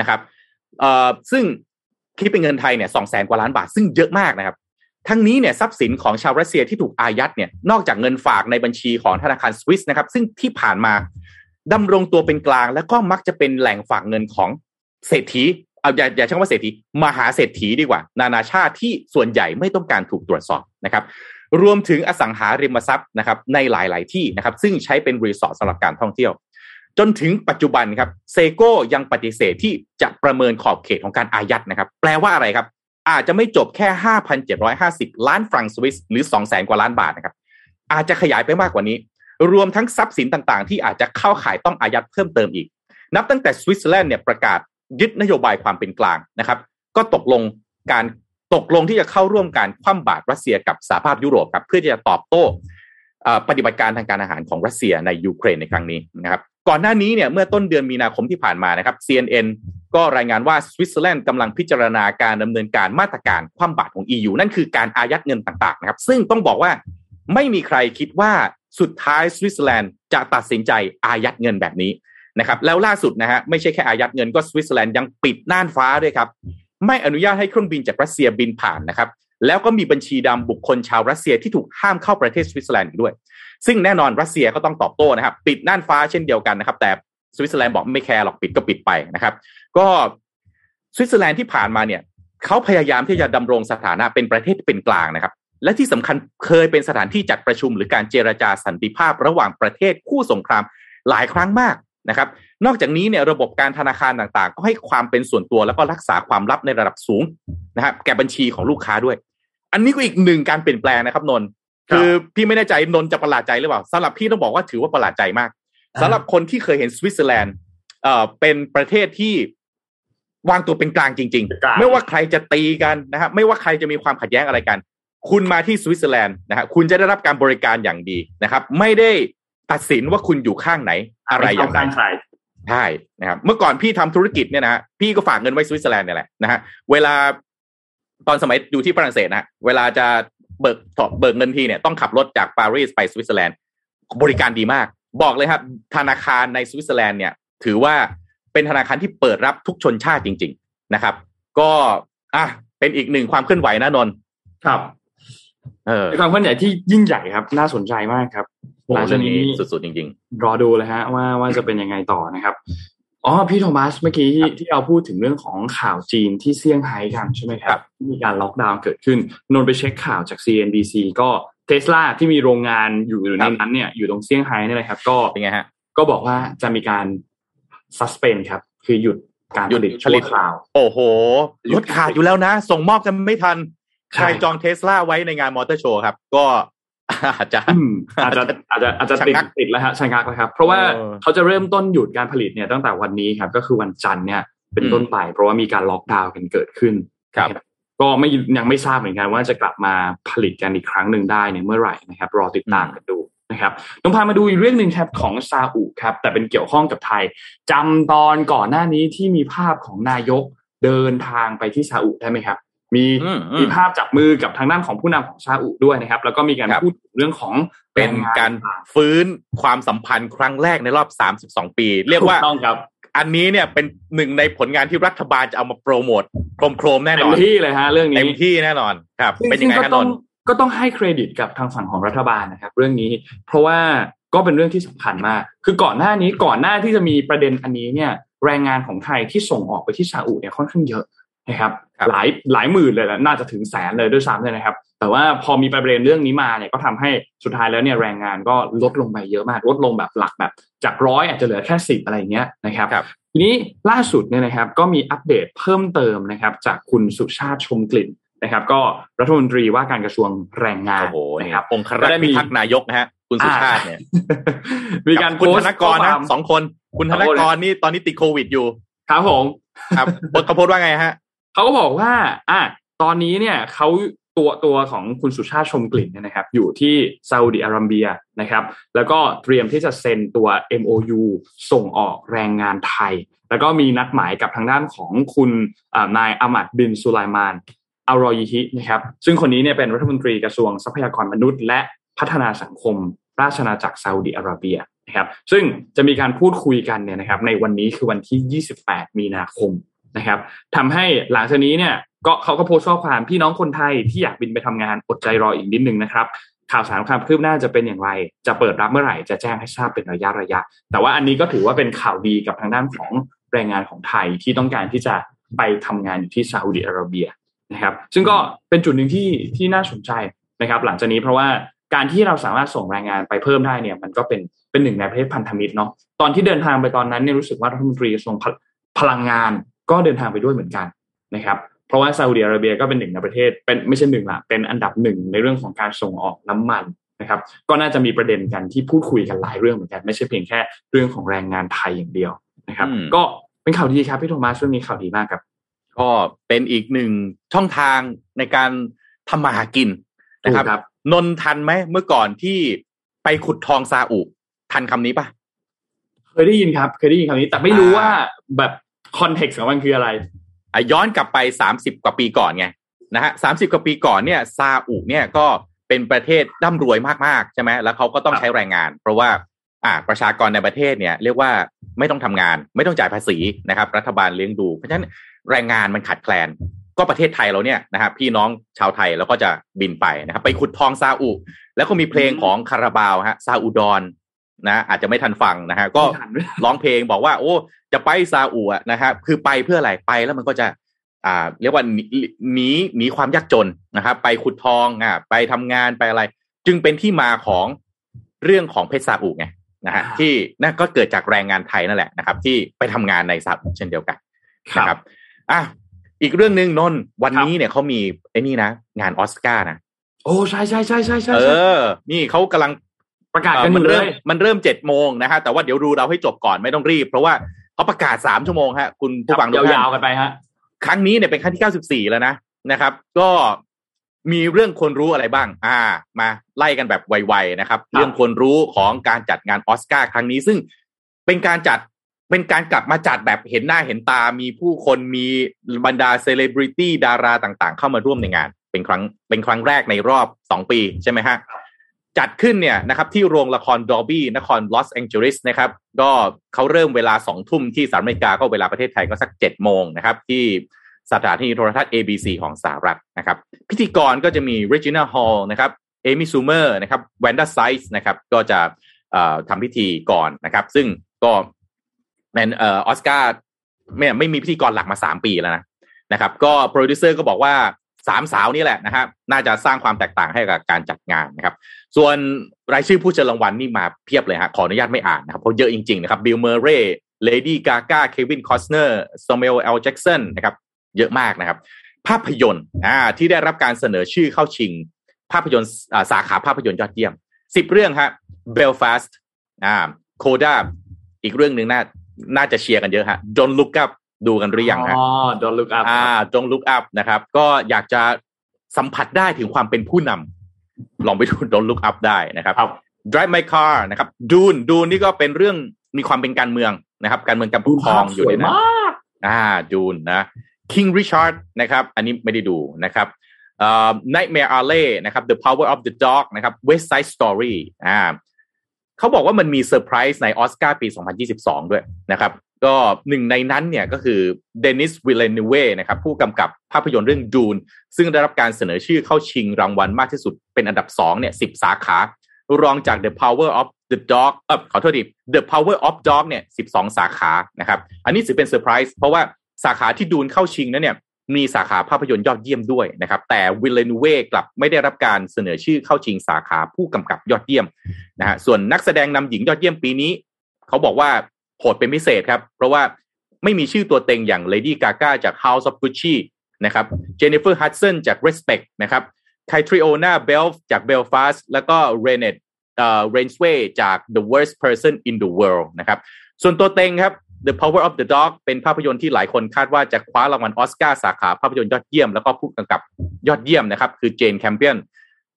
นะครับซึ่งคิดเป็นเงินไทยเนี่ย 200,000 กว่าล้านบาทซึ่งเยอะมากนะครับทั้งนี้เนี่ยทรัพย์สินของชาวรัสเซียที่ถูกอายัดเนี่ยนอกจากเงินฝากในบัญชีของธนาคารสวิสนะครับซึ่งที่ผ่านมาดำรงตัวเป็นกลางและก็มักจะเป็นแหล่งฝากเงินของเศรษฐีอย่าใช้คำว่าเศรษฐีมหาเศรษฐีดีกว่านานาชาติที่ส่วนใหญ่ไม่ต้องการถูกตรวจสอบนะครับรวมถึงอสังหาริมทรัพย์นะครับในหลายๆที่นะครับซึ่งใช้เป็นรีสอร์ทสำหรับการท่องเที่ยวจนถึงปัจจุบันครับเซโก้ยังปฏิเสธที่จะประเมินขอบเขตของการอายัดนะครับแปลว่าอะไรครับอาจจะไม่จบแค่ 5,750 ล้านฟรังก์สวิสหรือ 200,000 กว่าล้านบาทนะครับอาจจะขยายไปมากกว่านี้รวมทั้งทรัพย์สินต่างๆที่อาจจะเข้าข่ายต้องอายัดเพิ่มเติมอีกนับตั้งแต่สวิตเซอร์แลนด์เนี่ยประกาศยึดนโยบายความเป็นกลางนะครับก็ตกลงที่จะเข้าร่วมการคว่ำบาตรรัสเซียกับสหภาพยุโรปครับเพื่อที่จะตอบโต้ปฏิบัติการทางการอาหารของรัสเซียในยูเครนในครั้งนี้นะครับก่อนหน้านี้เนี่ยเมื่อต้นเดือนมีนาคมที่ผ่านมานะครับ CNN ก็รายงานว่าสวิตเซอร์แลนด์กำลังพิจารณาการดำเนินการมาตรการคว่ำบาตรของ EU นั่นคือการอายัดเงินต่างๆนะครับซึ่งต้องบอกว่าไม่มีใครคิดว่าสุดท้ายสวิตเซอร์แลนด์จะตัดสินใจอายัดเงินแบบนี้นะครับแล้วล่าสุดนะฮะไม่ใช่แค่อายัดเงินก็สวิตเซอร์แลนด์ยังปิดน่านฟ้าด้วยครับไม่อนุญาตให้เครื่องบินจากรัสเซียบินผ่านนะครับแล้วก็มีบัญชีดำบุคคลชาวรัสเซียที่ถูกห้ามเข้าประเทศสวิตเซอร์แลนด์อีกด้วยซึ่งแน่นอนรัสเซียก็ต้องตอบโต้นะครับปิดน่านฟ้าเช่นเดียวกันนะครับแต่สวิตเซอร์แลนด์บอกไม่แคร์หรอกปิดก็ปิดไปนะครับก็สวิตเซอร์แลนด์ที่ผ่านมาเนี่ยเขาพยายามที่จะดำรงสถานะเป็นประเทศเป็นกลางนะครับและที่สำคัญเคยเป็นสถานที่จัดประชุมหรือการเจรจาสันติภาพระหว่างประเทศคู่สงครามหลายครั้งมากนะครับนอกจากนี้เนี่ยระบบการธนาคารต่างๆก็ให้ความเป็นส่วนตัวแล้วก็รักษาความลับในระดับสูงนะครับแก่บัญชีของลูกค้าด้วยอันนี้ก็อีกหนึ่งการเปลี่ยนแปลงนะครับนนท์คือพี่ไม่แน่ใจนนท์จะประหลาดใจหรือเปล่าสำหรับพี่ต้องบอกว่าถือว่าประหลาดใจมากสำหรับคนที่เคยเห็นสวิตเซอร์แลนด์เป็นประเทศที่วางตัวเป็นกลางจริงๆไม่ว่าใครจะตีกันนะครับไม่ว่าใครจะมีความขัดแย้งอะไรกันคุณมาที่สวิตเซอร์แลนด์นะฮะคุณจะได้รับการบริการอย่างดีนะครับไม่ได้ตัดสินว่าคุณอยู่ข้างไหนอะไรอย่างไรใช่นะครับเมื่อก่อนพี่ทำธุรกิจเนี่ยนะฮะพี่ก็ฝากเงินไว้สวิตเซอร์แลนด์เนี่ยแหละนะฮะเวลาตอนสมัยอยู่ที่ฝรั่งเศสนะเวลาจะเบิกเงินทีเนี่ยต้องขับรถจากปารีสไปสวิตเซอร์แลนด์บริการดีมากบอกเลยครับธนาคารในสวิตเซอร์แลนด์เนี่ยถือว่าเป็นธนาคารที่เปิดรับทุกชนชาติจริงๆนะครับก็เป็นอีกหนึ่งความเคลื่อนไหวนะนนท์ครับความเคลื่อนไหวที่ยิ่งใหญ่ครับน่าสนใจมากครับหลังจากนี้สุดๆจริงๆรอดูเลยฮะว่าจะเป็นยังไงต่อนะครับ อ๋อพี่โทมัสเมื่อกี้ที่เราพูดถึงเรื่องของข่าวจีนที่เซี่ยงไฮ้กันใช่ไหมครับที่มีการล็อกดาวน์เกิดขึ้นนนไปเช็คข่าวจาก CNBC ก็ Tesla ที่มีโรงงานอยู่ในนั้นเนี่ยอยู่ตรงเซี่ยงไฮ้นี่แหละครับก็เป็นไงฮะก็บอกว่าจะมีการ suspend ครับคือหยุดการผลิตชั่วคราวโอ้โหรถขาดอยู่แล้วนะส่งมอบกันไม่ทันใครจอง Tesla ไว้ในงานมอเตอร์โชว์ครับก็อาจจะติดแล้วฮะชะงักแล้วครับเพราะว่าเขาจะเริ่มต้นหยุดการผลิตเนี่ยตั้งแต่วันนี้ครับก็คือวันจันทร์เนี่ยเป็นต้นไปเพราะว่ามีการล็อกดาวน์กันเกิดขึ้นครับก็ไม่ยังไม่ทราบเหมือนกันว่าจะกลับมาผลิตกันอีกครั้งหนึ่งได้ในเมื่อไหร่นะครับรอติดตามกันดูนะครับต้องพามาดูอีกเรื่องนึงครับของซาอุครับแต่เป็นเกี่ยวข้องกับไทยจำตอนก่อนหน้านี้ที่มีภาพของนายกเดินทางไปที่ซาอุได้ไหมครับมีภาพจับมือกับทางด้านของผู้นำของซาอุด้วยนะครับแล้วก็มีการพูดเรื่องของเป็นการฟื้นความสัมพันธ์ครั้งแรกในรอบ32ปีเรียกว่าอันนี้เนี่ยเป็นหนึ่งในผลงานที่รัฐบาลจะเอามาโปรโมทโครมๆแน่นอนเต็มที่เลยฮะเรื่องนี้เต็มที่แน่นอนครับเป็นยังไงฮะนนท์ก็ต้องให้เครดิตกับทางฝั่งของรัฐบาลนะครับเรื่องนี้เพราะว่าก็เป็นเรื่องที่สำคัญมากคือก่อนหน้าที่จะมีประเด็นอันนี้เนี่ยแรงงานของไทยที่ส่งออกไปที่ซาอุเนี่ยค่อนข้างเยอะนะครับหลายหมื่นเลยแหละน่าจะถึงแสนเลยด้วยซ้ำเลยนะครับแต่ว่าพอมีประเด็นเรื่องนี้มาเนี่ยก็ทำให้สุดท้ายแล้วเนี่ยแรงงานก็ลดลงไปเยอะมากลดลงแบบหลักแบบจาก100อาจจะเหลือแค่10อะไรอย่างเงี้ยนะครับทีนี้ล่าสุดเนี่ยนะครับก็มีอัปเดตเพิ่มเติมนะครับจากคุณสุชาติชมกลิ่นนะครับก็รัฐมนตรีว่าการกระทรวงแรงงานนะครับองครักษ์ก็ได้มีทักนายกนะฮะคุณสุชาติเนี่ยมีการโพสต์นะ2คนคุณธนกรนี่ตอนนี้ติดโควิดอยู่ครับผมครับบทเขาโพสต์ว่าไงฮะเขาก็บอกว่าตอนนี้เนี่ยเขาตัวของคุณสุชาติชมกลิ่นเนี่ยนะครับอยู่ที่ซาอุดิอาระเบียนะครับแล้วก็เตรียมที่จะเซ็นตัว MOU ส่งออกแรงงานไทยแล้วก็มีนัดหมายกับทางด้านของคุณนายอามัดบินสุไลมานอัลรอยิฮินะครับซึ่งคนนี้เนี่ยเป็นรัฐมนตรีกระทรวงทรัพยากรมนุษย์และพัฒนาสังคมราชอาณาจักรซาอุดิอาระเบียนะครับซึ่งจะมีการพูดคุยกันเนี่ยนะครับในวันนี้คือวันที่28มีนาคมนะครับทำให้หลังจากนี้เนี่ยก็เขาก็โพสต์ข้อความพี่น้องคนไทยที่อยากบินไปทำงานอดใจรออีกนิดนึงนะครับข่าวสารความคืบหน้าจะเป็นอย่างไรจะเปิดรับเมื่อไหร่จะแจ้งให้ทราบเป็นระยะแต่ว่าอันนี้ก็ถือว่าเป็นข่าวดีกับทางด้านของแรงงานของไทยที่ต้องการที่จะไปทำงานอยู่ที่ซาอุดิอาระเบียนะครับซึ่งก็เป็นจุดหนึ่งที่น่าสนใจนะครับหลังจากนี้เพราะว่าการที่เราสามารถส่งแรงงานไปเพิ่มได้เนี่ยมันก็เป็นหนึ่งในประเทศพันธมิตรเนาะตอนที่เดินทางไปตอนนั้นเนี่ยรู้สึกว่ารัฐมนตรีกระทรวงพลังงานก็เดินทางไปด้วยเหมือนกันนะครับเพราะว่าซาอุดิอาระเบียก็เป็นหนึ่งในประเทศเป็นไม่ใช่หนึ่งละเป็นอันดับหนึ่งในเรื่องของการส่งออกน้ำมันนะครับก็น่าจะมีประเด็นกันที่พูดคุยกันหลายเรื่องเหมือนกันไม่ใช่เพียงแค่เรื่องของแรงงานไทยอย่างเดียวนะครับก็เป็นข่าวดีครับพี่โทมัสช่วงนี้ข่าวดีมากครับก็เป็นอีกหนึ่งช่องทางในการทำมาหากินนะครับนนทันไหมเมื่อก่อนที่ไปขุดทองซาอุทันคำนี้ปะเคยได้ยินคำนี้แต่ไม่รู้ว่าแบบคอนเทกซ์ของมันคืออะไรย้อนกลับไป30กว่าปีก่อนไงนะฮะ30กว่าปีก่อนเนี่ยซาอุเนี่ยก็เป็นประเทศร่ำรวยมากๆใช่ไหมแล้วเขาก็ต้องใช้แรงงานเพราะว่าประชากรในประเทศเนี่ยเรียกว่าไม่ต้องทำงานไม่ต้องจ่ายภาษีนะครับรัฐบาลเลี้ยงดูเพราะฉะนั้นแรงงานมันขาดแคลนก็ประเทศไทยเราเนี่ยนะครับพี่น้องชาวไทยแล้วก็จะบินไปนะครับไปขุดทองซาอุแล้วก็มีเพลงของคาราบาวฮะซาอุดอนนะอาจจะไม่ทันฟังนะฮะก็ร้องเพลงบอกว่าโอ้จะไปซาอุอ่ะนะครับคือไปเพื่ออะไรไปแล้วมันก็จะเรียกว่าหนีความยากจนนะครับไปขุดทองไปทำงานไปอะไรจึงเป็นที่มาของเรื่องของเพชรซาอุไงนะฮะที่นั่นก็เกิดจากแรงงานไทยนั่นแหละนะครับที่ไปทำงานในซาอุเช่นเดียวกันนะครับอีกเรื่องนึงนนวันนี้เนี่ยเขามีไอ้นี่นะงานออสการ์นะโอ้ใช่ๆๆๆนี่เขากำลังประกาศกันมันเริ่ม 7 โมงนะฮะแต่ว่าเดี๋ยวดูเราให้จบก่อนไม่ต้องรีบเพราะว่าเขาประกาศ3ชั่วโมงฮะคุณผู้ฟังยาวๆกันไปฮะครั้งนี้เนี่ยเป็นครั้งที่94แล้วนะครับก็มีเรื่องคนรู้อะไรบ้างมาไล่กันแบบไวๆนะครับเรื่องคนรู้ของการจัดงานออสการ์ครั้งนี้ซึ่งเป็นการกลับมาจัดแบบเห็นหน้าเห็นตามีผู้คนมีบรรดาเซเลบริตี้ดาราต่างๆเข้ามาร่วมในงานเป็นครั้งแรกในรอบ2ปีใช่ไหมฮะจัดขึ้นเนี่ยนะครับที่โรงละครดอลบี้นครลอสแองเจลิสนะครับก็เขาเริ่มเวลา 20:00 นที่สหรัฐอเมริกาก็เวลาประเทศไทยก็สัก 7:00 นนะครับที่สถานีโทรทัศน์ ABC ของสหรัฐนะครับพิธีกรก็จะมีเรจิน่าฮอลล์นะครับเอมี่ซูเมอร์นะครับแวนด้าไซส์นะครับก็จะทำพิธีก่อนนะครับซึ่งก็ ในออสการ์ไม่มีพิธีกรหลักมา3ปีแล้วนะครับก็โปรดิวเซอร์ก็บอกว่า3สาวนี่แหละนะครับน่าจะสร้างความแตกต่างให้กับการจัดงานนะครับส่วนรายชื่อผู้เชิญรางวัลนี่มาเพียบเลยฮะขออนุญาตไม่อ่านนะครับเพราะเยอะจริงๆนะครับบิลเมอร์เรย์เลดี้กาก้าเควินคอสเนอร์ซามูเอล แอล แจ็คสันนะครับเยอะมากนะครับภาพยนตร์ที่ได้รับการเสนอชื่อเข้าชิงภาพยนตร์สาขาภาพยนตร์ยอดเยี่ยม10เรื่องฮะเบลฟาสต์โคด้าอีกเรื่องนึงน่าจะเชียร์กันเยอะฮะ Don't Look Up ดูกันหรือยังฮะDon't Look Up Don't Look Up นะครับก็อยากจะสัมผัสได้ถึงความเป็นผู้นำลองไปดู Don't Look Up ได้นะครับ Drive My Car นะครับ Dune นี่ก็เป็นเรื่องมีความเป็นการเมืองนะครับการเมืองกับผู้ครองอยู่ในนั้นDune นะ King Richard นะครับอันนี้ไม่ได้ดูนะครับNightmare Alley นะครับ The Power of the Dog นะครับ West Side Story เขาบอกว่ามันมีเซอร์ไพรส์ในออสการ์ปี2022ด้วยนะครับก็หนึ่งในนั้นเนี่ยก็คือเดนิสวิลเลนิเว่นะครับผู้กำกับภาพยนตร์เรื่องดูนซึ่งได้รับการเสนอชื่อเข้าชิงรางวัลมากที่สุดเป็นอันดับ2เนี่ย10สาขารองจาก The Power of the Dog ขอโทษที The Power of Dog เนี่ย12สาขานะครับอันนี้ถือเป็นเซอร์ไพรส์เพราะว่าสาขาที่ดูนเข้าชิงนั้นเนี่ยมีสาขาภาพยนตร์ยอดเยี่ยมด้วยนะครับแต่วิลเลนูเว่กลับไม่ได้รับการเสนอชื่อเข้าชิงสาขาผู้กำกับยอดเยี่ยมนะฮะส่วนนักแสดงนำหญิงยอดเยี่ยมปีนี้เขาบอกว่าโหดเป็นพิเศษครับเพราะว่าไม่มีชื่อตัวเต็งอย่างเลดี้กาก้าจาก House of Gucci นะครับเจนนิเฟอร์ฮัดสันจาก Respect นะครับไคทริโอน่าเบลฟ์จาก Belfast แล้วก็เรนสเวย์จาก The Worst Person in the World นะครับส่วนตัวเต็งครับThe Power of the Dog เป็นภาพยนตร์ที่หลายคนคาดว่าจะคว้ารางวัลออสการ์สาขาภาพยนตร์ยอดเยี่ยมแล้วก็ผู้กำกับยอดเยี่ยมนะครับคือเจนแคมเปียน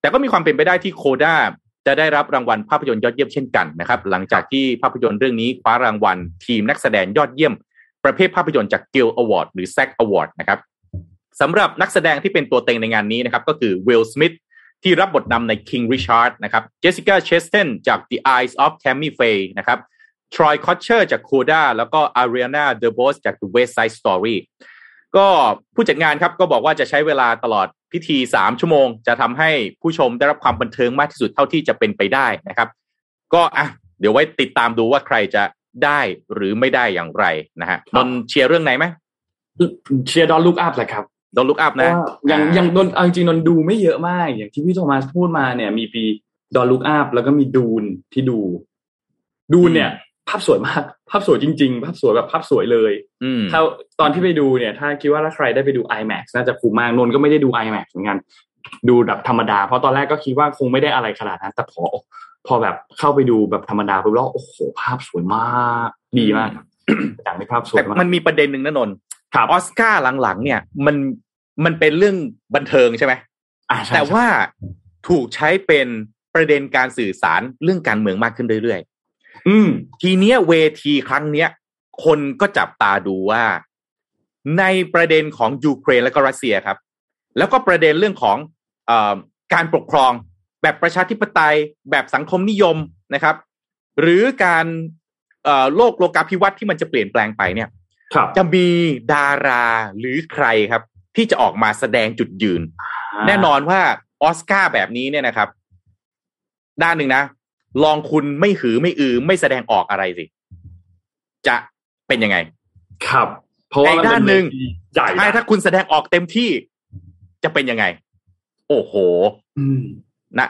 แต่ก็มีความเป็นไปได้ที่โคด้าจะได้รับรางวัลภาพยนตร์ยอดเยี่ยมเช่นกันนะครับหลังจากที่ภาพยนตร์เรื่องนี้คว้ารางวัลทีมนักแสดงยอดเยี่ยมประเภทภาพยนตร์จาก Guild Award หรือ SAG Award นะครับสำหรับนักแสดงที่เป็นตัวเต็งในงานนี้นะครับก็คือวิลสมิธที่รับบทนำใน King Richard นะครับเจสสิก้าเชสเทนจาก The Eyes of Tammy Faye นะครับทรอยคอตเชอร์จากโคด้าแล้วก็อารีนาเดอโบสจาก The West Side Story ก็ผู้จัดงานครับก็บอกว่าจะใช้เวลาตลอดพิธี3ชั่วโมงจะทำให้ผู้ชมได้รับความบันเทิงมากที่สุดเท่าที่จะเป็นไปได้นะครับก็เดี๋ยวไว้ติดตามดูว่าใครจะได้หรือไม่ได้อย่างไรนะฮะนนเชียร์เรื่องไหนไหมเชียร์ Don't Look Up แหละครับ Don't Look Up นะยังนนเอาจริงนนดูไม่เยอะมากอย่างที่พี่โทมัสพูดมาเนี่ยมีปี Don't Look Up แล้วก็มีDuneที่Duneเนี่ยภาพสวยมากภาพสวยจริงๆภาพสวยแบบภาพสวยเลยถ้าตอนที่ไปดูเนี่ยถ้าคิดว่าถ้าใครได้ไปดู IMAX น่าจะคุ้มมากนนก็ไม่ได้ดู IMAX เหมือนกันดูแบบธรรมดาเพราะตอนแรกก็คิดว่าคงไม่ได้อะไรขนาดนั้นแต่พอแบบเข้าไปดูแบบธรรมดาปุ๊บแล้วโอ้โหภาพสวยมากดีมากอย่างในภาพสวยมากมันมีประเด็นหนึ่งนะนนออสการ์หลังๆเนี่ยมันเป็นเรื่องบันเทิงใช่ไหมแต่ว่าถูกใช้เป็นประเด็นการสื่อสารเรื่องการเมืองมากขึ้นเรื่อยๆทีเนี้ยเวทีครั้งเนี้ยคนก็จับตาดูว่าในประเด็นของยูเครนและก็รัสเซียครับแล้วก็ประเด็นเรื่องของการปกครองแบบประชาธิปไตยแบบสังคมนิยมนะครับหรือการโลกาภิวัตน์ที่มันจะเปลี่ยนแปลงไปเนี่ยจะมีดาราหรือใครครับที่จะออกมาแสดงจุดยืนแน่นอนว่าออสการ์แบบนี้เนี่ยนะครับด้านหนึ่งนะลองคุณไม่หือไม่อือไม่แสดงออกอะไรสิจะเป็นยังไงครับเพราะว่าด้านหนึ่งใหญ่ใช่ถ้าคุณแสดงออกเต็มที่จะเป็นยังไงโอ้โห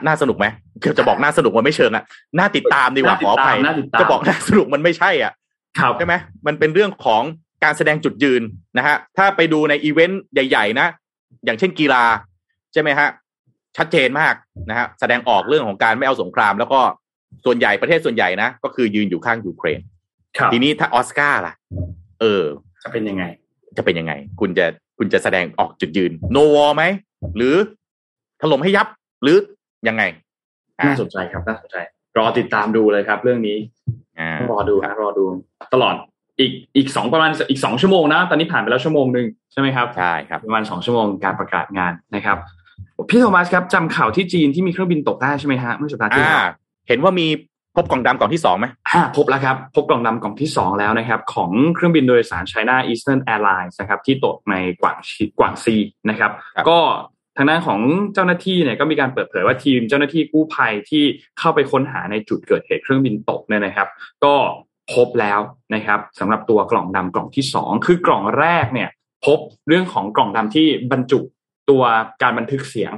น่าสนุกไหมเกือบจะบอกน่าสนุกมันไม่เชิงอะน่าติดตามดีกว่าขออภัยจะบอกน่าสนุกมันไม่ใช่อ่ะครับใช่ไหมมันเป็นเรื่องของการแสดงจุดยืนนะฮะถ้าไปดูในอีเวนต์ใหญ่ๆนะอย่างเช่นกีฬาใช่ไหมฮะชัดเจนมากนะฮะแสดงออกเรื่องของการไม่เอาสงครามแล้วก็ส่วนใหญ่ประเทศส่วนใหญ่นะก็คือยืนอยู่ข้างยูเครนทีนี้ถ้าออสการ์ล่ะจะเป็นยังไงคุณจะแสดงออกจุดยืนโนวอร์ไหมหรือถล่มให้ยับหรือยังไงน่าสนใจครับน่าสนใจรอติดตามดูเลยครับเรื่องนี้รอดูตลอดอีก2ประมาณอีก2ชั่วโมงนะตอนนี้ผ่านไปแล้วชั่วโมงนึงใช่ไหมครับใช่ครับประมาณ2ชั่วโมงการประกาศงานนะครับพี่โทมัสครับจำข่าวที่จีนที่มีเครื่องบินตกได้ใช่ไหมฮะเมื่อสัปดาห์ที่แล้วเห็นว่ามีพบกล่องดำกล่องที่2มั้ยพบแล้วครับพบกล่องดำกล่องที่2แล้วนะครับของเครื่องบินโดยสาร China Eastern Airlines นะครับที่ตกในกวางซีนะครับก็ทางด้านของเจ้าหน้าที่เนี่ยก็มีการเปิดเผยว่าทีมเจ้าหน้าที่กู้ภัยที่เข้าไปค้นหาในจุดเกิดเหตุเครื่องบินตกเนี่ยนะครับก็ พบแล้วนะครับสำหรับตัวกล่องดำกล่องที่2คือกล่องแรกเนี่ยพบเรื่องของกล่องดำที่บรรจุตัวการบันทึกเสียง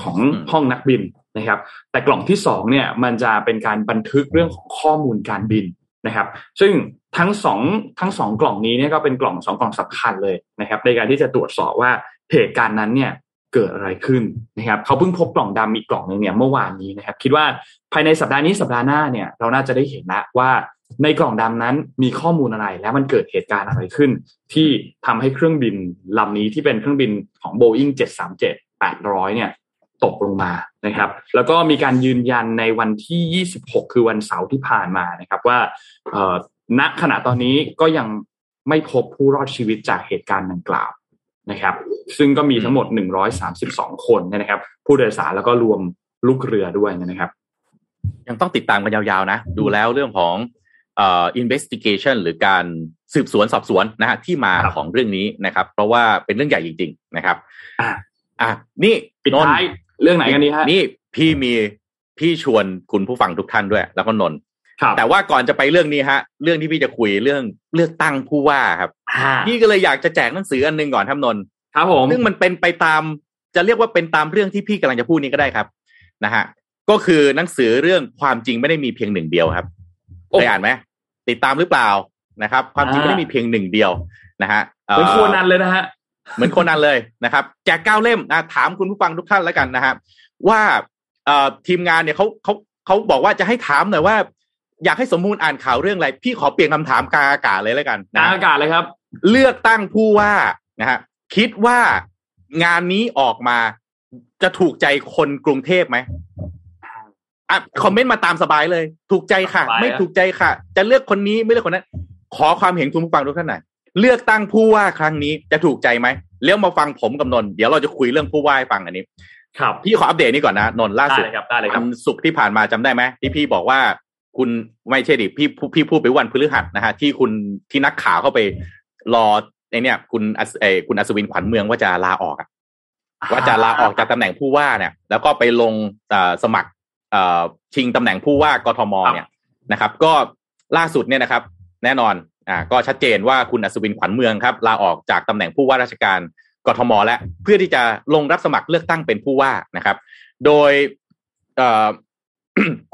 ของห้องนักบินนะครับแต่กล่องที่2เนี่ยมันจะเป็นการบันทึกเรื่องของข้อมูลการบินนะครับซึ่งทั้ง2กล่องนี้เนี่ยก็เป็น2 กล่องสำคัญเลยนะครับในการที่จะตรวจสอบว่าเหตุการณ์นั้นเนี่ยเกิดอะไรขึ้นนะครับเขาเพิ่งพบกล่องดำอีกกล่องนึงเนี่ยเมื่อวานนี้นะครับคิดว่าภายในสัปดาห์นี้สัปดาห์หน้าเนี่ยเราน่าจะได้เห็นละว่าในกล่องดำนั้นมีข้อมูลอะไรและมันเกิดเหตุการณ์อะไรขึ้นที่ทำให้เครื่องบินลำนี้ที่เป็นเครื่องบินของ Boeing 737-800 เนี่ยตกลงมานะครับแล้วก็มีการยืนยันในวันที่26คือวันเสาร์ที่ผ่านมานะครับว่าณขณะตอนนี้ก็ยังไม่พบผู้รอดชีวิตจากเหตุการณ์ดังกล่าวนะครับซึ่งก็มีทั้งหมด132คนนะครับผู้โดยสารแล้วก็รวมลูกเรือด้วยนะครับยังต้องติดตามกันยาวๆนะดูแล้วเรื่องของinvestigation หรือการสืบสวนสอบสวนนะฮะที่มาของเรื่องนี้นะครับเพราะว่าเป็นเรื่องใหญ่จริงๆนะครับนี่ปิดท้ายเรื่องไหนกันดีฮะนี่พี่ชวนคุณผู้ฟังทุกท่านด้วยแล้วก็นนท์แต่ว่าก่อนจะไปเรื่องนี้ฮะเรื่องที่พี่จะคุยเรื่องเลือกตั้งผู้ว่าครับพี่ก็เลยอยากจะแจกหนังสืออันนึงก่อนครับนนท์ครับผมซึ่งมันเป็นไปตามจะเรียกว่าเป็นตามเรื่องที่พี่กำลังจะพูดนี้ก็ได้ครับนะฮะก็คือหนังสือเรื่องความจริงไม่ได้มีเพียงหนึ่งเดียวครับได้อ่านไหมติดตามหรือเปล่านะครับความจริงไม่ได้มีเพียงหนึ่งเดียวนะฮะเหมือนโคนันเลยนะฮะเหมือนโคนันเลยนะครับแจก9 เล่มถามคุณผู้ฟังทุกท่านแล้วกันนะครับว่าทีมงานเนี่ยเขาบอกว่าจะให้ถามหน่อยว่าอยากให้สมมูลอ่านข่าวเรื่องอะไรพี่ขอเปลี่ยนคำถามกลางอากาศเลยแล้วกันกลางอากาศเลยครับเลือกตั้งผู้ว่านะฮะคิดว่างานนี้ออกมาจะถูกใจคนกรุงเทพไหมคอมเมนต์มาตามสบายเลยถูกใจค่ะไม่ถูกใจค่ะจะเลือกคนนี้ไม่เลือกคนนั้นขอความเห็นคุณผู้ฟังทุกท่านหน่อยเลือกตั้งผู้ว่าครั้งนี้จะถูกใจไหมแล้วมาฟังผมกับนนท์เดี๋ยวเราจะคุยเรื่องผู้ว่าให้ฟังอันนี้ครับพี่ขออัปเดตนี้ก่อนนะนนท์ล่าสุดวันศุกร์ที่ผ่านมาจำได้ไหมที่พี่บอกว่าคุณไม่ใช่ดิพี่พูดไปวันพฤหัสนะฮะที่คุณที่นักข่าวเข้าไปรอในเนี่ยคุณอัศวินขวัญเมืองว่าจะลาออกจากตำแหน่งผู้ว่าเนี่ยแล้วก็ไปลงสมัครชิงตำแหน่งผู้ว่ากทมเนี่ยนะครับก็ล่าสุดเนี่ยนะครับแน่นอนก็ชัดเจนว่าคุณอัศวินขวัญเมืองครับลาออกจากตำแหน่งผู้ว่าราชการกทมแล้วเพื่อที่จะลงรับสมัครเลือกตั้งเป็นผู้ว่านะครับโดย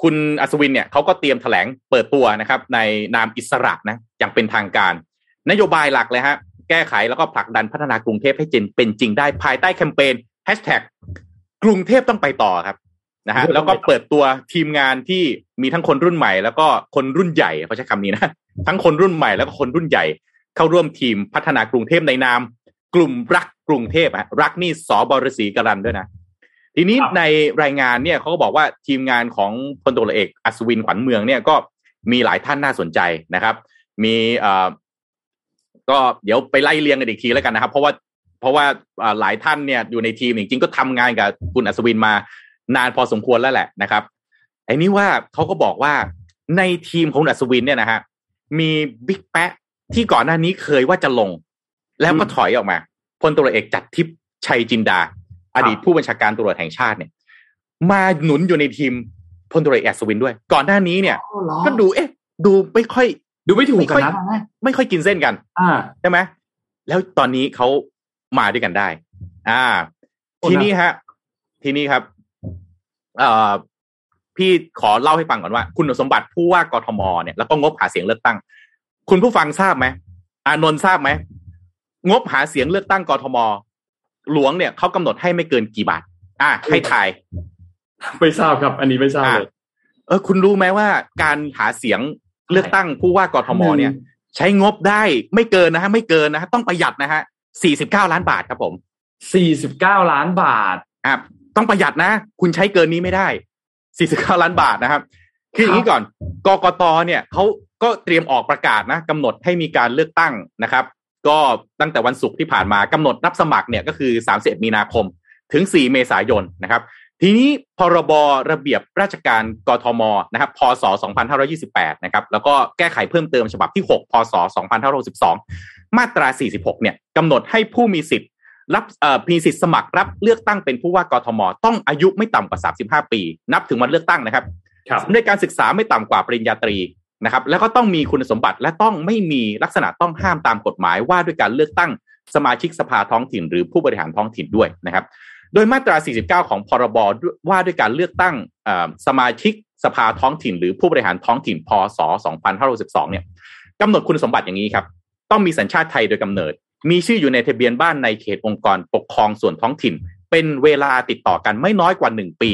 คุณอัศวินเนี่ยเขาก็เตรียมแถลงเปิดตัวนะครับในนามอิสระนะอย่างเป็นทางการนโยบายหลักเลยฮะแก้ไขแล้วก็ผลักดันพัฒนากรุงเทพให้เป็นจริงได้ภายใต้แคมเปญ#กรุงเทพต้องไปต่อครับนะฮะแล้วก็เปิดตัวทีมงานที่มีทั้งคนรุ่นใหม่แล้วก็คนรุ่นใหญ่เขาใช้คำนี้นะทั้งคนรุ่นใหม่แล้วก็คนรุ่นใหญ่เข้าร่วมทีมพัฒนากรุงเทพในนามกลุ่มรักกรุงเทพฮะรักนี่สบรศรีกรันด้วยนะทีนี้ในรายงานเนี่ยเขาก็บอกว่าทีมงานของพลตำรวจเอกอัศวินขวัญเมืองเนี่ยก็มีหลายท่านน่าสนใจนะครับมีก็เดี๋ยวไปไล่เรียงกันอีกทีแล้วกันนะครับเพราะว่าหลายท่านเนี่ยอยู่ในทีมจริงๆก็ทำงานกับคุณอัศวินมานานพอสมควรแล้วแหละนะครับไอ้นี่ว่าเขาก็บอกว่าในทีมของอัศวินเนี่ยนะฮะมีบิ๊กแปะที่ก่อนหน้านี้เคยว่าจะลงแล้วก็ถอยออกมาพลตำรวจเอกจักรทิพย์ชัยจินดาอดีตผู้บัญชาการตำรวจแห่งชาติเนี่ยมาหนุนอยู่ในทีมพลตำรวจเอกอัศวินด้วยก่อนหน้านี้เนี่ยก็ดูดูไม่ค่อยดูไม่ถูกกันนะไม่ค่อยกินเส้นกันใช่ไหมแล้วตอนนี้เขามาด้วยกันได้ทีนี้ครับพี่ขอเล่าให้ฟังก่อนว่าคุณสมบัติผู้ว่ากทมเนี่ยแล้วก็งบหาเสียงเลือกตั้งคุณผู้ฟังทราบไหมอานนท์ทราบไหมงบหาเสียงเลือกตั้งกทมหลวงเนี่ยเขากำหนดให้ไม่เกินกี่บาทให้ทายไม่ทราบครับอันนี้ไม่ทราบเลยคุณรู้ไหมว่าการหาเสียงเลือกตั้งผู้ว่ากทมเนี่ยใช้งบได้ไม่เกินนะฮะต้องประหยัดนะฮะ49 ล้านบาทครับผม49 ล้านบาทครับต้องประหยัดนะคุณใช้เกินนี้ไม่ได้49ล้านบาทนะครับคืออย่างนี้ก่อนกกตเนี่ยเขาก็เตรียมออกประกาศนะกำหนดให้มีการเลือกตั้งนะครับก็ตั้งแต่วันศุกร์ที่ผ่านมากำหนดรับสมัครเนี่ยก็คือ31มีนาคมถึง4เมษายนนะครับทีนี้พรบระเบียบราชการกทมนะครับพ.ศ. 2528นะครับแล้วก็แก้ไขเพิ่มเติมฉบับที่6พ.ศ. 2562มาตรา46เนี่ยกำหนดให้ผู้มีสิทธิ์สมัครรับเลือกตั้งเป็นผู้ว่ากทมต้องอายุไม่ต่ำกว่า35ปีนับถึงวันเลือกตั้งนะครับในการศึกษาไม่ต่ำกว่าปริญญาตรี นะครับแล้วก็ต้องมีคุณสมบัติและต้องไม่มีลักษณะต้องห้ามตามกฎหมายว่าด้วยการเลือกตั้งสมาชิกสภาท้องถิ่นหรือผู้บริหารท้องถิ่นด้วยนะครับโดยมาตรา49ของพรบว่าด้วยการเลือกตั้งสมาชิกสภาท้องถิ่นหรือผู้บริหารท้องถิ่นพ.ศ. 2562เนี่ยกำหนดคุณสมบัติอย่างนี้ครับต้องมีสัญชาติไทยโดยกำเนิดมีชื่ออยู่ในทะเบียนบ้านในเขตองค์กรปกครองส่วนท้องถิ่นเป็นเวลาติดต่อกันไม่น้อยกว่า1ปี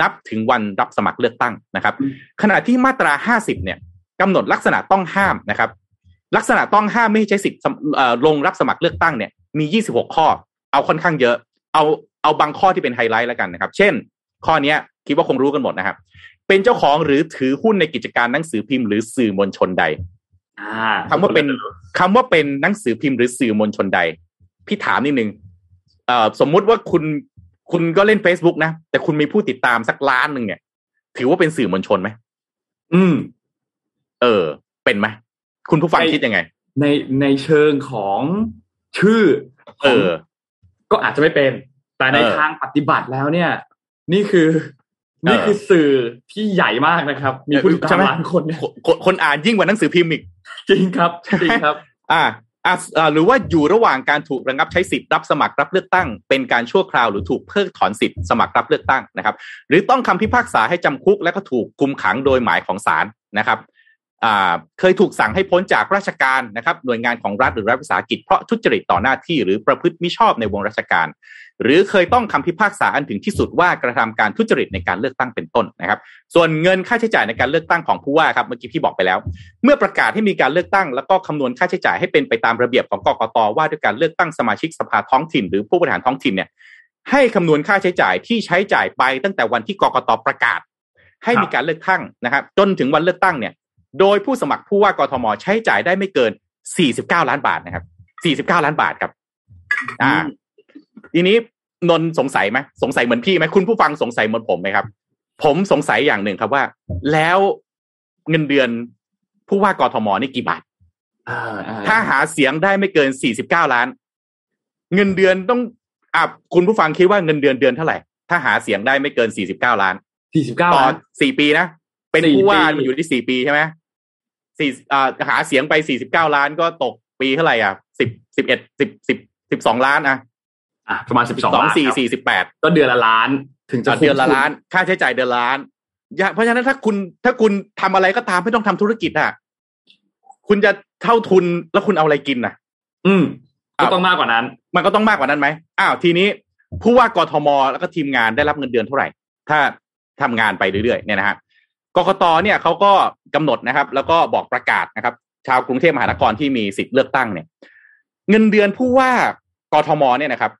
นับถึงวันรับสมัครเลือกตั้งนะครับขณะที่มาตรา50เนี่ยกำหนดลักษณะต้องห้ามนะครับลักษณะต้องห้ามไม่ให้ใช้สิทธิ์ลงรับสมัครเลือกตั้งเนี่ยมี26ข้อเอาค่อนข้างเยอะเอาบางข้อที่เป็นไฮไลท์แล้วกันนะครับเช่นข้อนี้คิดว่าคงรู้กันหมดนะครับเป็นเจ้าของหรือถือหุ้นในกิจการหนังสือพิมพ์หรือสื่อมวลชนใดคำว่าเป็นหนังสือพิมพ์หรือสื่อมวลชนใดพี่ถามนิดนึงสมมุติว่าคุณก็เล่น Facebook นะแต่คุณมีผู้ติดตามสักล้านนึงเนี่ยถือว่าเป็นสื่อมวลชนมั้ยเป็นมั้ยคุณผู้ฟังคิดยังไงในเชิงของชื่อก็อาจจะไม่เป็นแต่ในทางปฏิบัติแล้วเนี่ยนี่คือสื่อที่ใหญ่มากนะครับมีผู้ติดตามล้านคนเนี่ยคนอ่านยิ่งกว่าหนังสือพิมพ์อีกจริงครับจริงครับหรือว่าอยู่ระหว่างการถูกระงับใช้สิทธิ์รับสมัครรับเลือกตั้งเป็นการชั่วคราวหรือถูกเพิกถอนสิทธิ์สมัครรับเลือกตั้งนะครับหรือต้องคำพิพากษาให้จำคุกและก็ถูกคุมขังโดยหมายของศาลนะครับเคยถูกสั่งให้พ้นจากราชการนะครับหน่วยงานของรัฐหรือรัฐวิสาหกิจเพราะทุจริตต่อหน้าที่หรือประพฤติมิชอบในวงราชการหรือเคยต้องคำพิพากษาอันถึงที่สุดว่ากระทำการทุจริตในการเลือกตั้งเป็นต้นนะครับส่วนเงินค่าใช้จ่ายในการเลือกตั้งของผู้ว่าครับเมื่อกี้พี่บอกไปแล้วเมื่อประกาศให้มีการเลือกตั้งแล้วก็คำนวณค่าใช้จ่ายให้เป็นไปตามระเบียบของกกต.ว่าด้วยการเลือกตั้งสมาชิกสภาท้องถิ่นหรือผู้บริหารท้องถิ่นเนี่ยให้คำนวณค่าใช้จ่ายที่ใช้จ่ายไปตั้งแต่วันที่กกต.ประกาศให้มีการเลือกตั้งนะครับจนถึงวันเลือกตั้งเนี่ยโดยผู้สมัครผู้ว่ากทมใช้จ่ายได้ไม่เกิน49ล้านบาทนะครับ49ล้านบาทครับทีนี้นนสงสัยไหมสงสัยเหมือนพี่ไหมคุณผู้ฟังสงสัยเหมือนผมไหมครับผมสงสัยอย่างหนึ่งครับว่าแล้วเงินเดือนผู้ว่ากทมนี่กี่บาทถ้าหาเสียงได้ไม่เกิน49ล้านเงินเดือนต้องคุณผู้ฟังคิดว่าเงินเดือนเดือนเท่าไหร่ถ้าหาเสียงได้ไม่เกิน49ล้าน49ต่อ4ปีนะเป็นผู้ว่ามันอยู่ที่4ปีใช่ไหมหาเสียงไป49ล้านก็ตกปีเท่าไหร่12ล้านประมาณ12ล้าน48ก็เดือนละล้านถึงจะเดือนละล้านค่าใช้จ่ายเดือนละล้านเพราะฉะนั้นถ้าคุณทำอะไรก็ตามไม่ต้องทำธุรกิจอ่ะคุณจะเท่าทุนแล้วคุณเอาอะไรกินน่ะก็ต้องมากกว่านั้นมันก็ต้องมากกว่านั้นมั้ยทีนี้ผู้ว่ากทมแล้วก็ทีมงานได้รับเงินเดือนเท่าไหร่ถ้าทำงานไปเรื่อยๆเนี่ยนะฮะกกตเนี่ยเขาก็กำหนดนะครับแล้วก็บอกประกาศนะครับชาวกรุงเทพมหานครที่มีสิทธิ์เลือกตั้งเนี่ยเงินเดือนผู้ว่ากทมเนี่ยนะครับ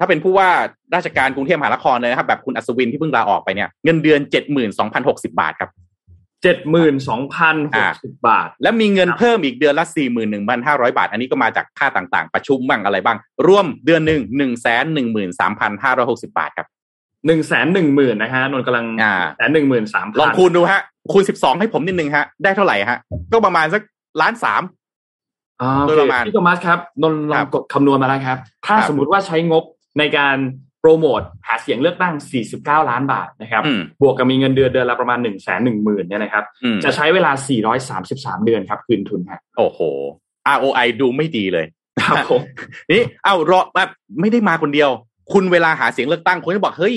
ถ้าเป็นผู้ว่าราชการกรุงเทพมหานครเลยนะครับแบบคุณอัศวินที่เพิ่งลาออกไปเนี่ยเงินเดือน 72,060 บาทครับ 72,060 บาทและมีเงินเพิ่มอีกเดือนละ 41,500 บาทอันนี้ก็มาจากค่าต่างๆประชุมบ้างอะไรบ้างรวมเดือนนึง 113,560 บาทครับ110,000 นะฮะนนกำลัง113,000 ลองคูณดูฮะคูณ12ให้ผมนิดนึงฮะได้เท่าไหร่ฮะก็ประมาณสัก 1.3 โดยประมาณพี่โทมัสครับนนลองกดคำนวณมาแล้วครับถ้าสมมุติว่าใช้งบในการโปรโมทหาเสียงเลือกตั้ง49ล้านบาทนะครับบวกกับมีเงินเดือนละประมาณ 110,000 เนี่ยนะครับจะใช้เวลา433เดือนครับคืนทุนฮะโอ้โห ROI ดูไม่ดีเลยครับผมนี่รอแบบไม่ได้มาคนเดียวคุณเวลาหาเสียงเลือกตั้งคนจะบอกเฮ้ย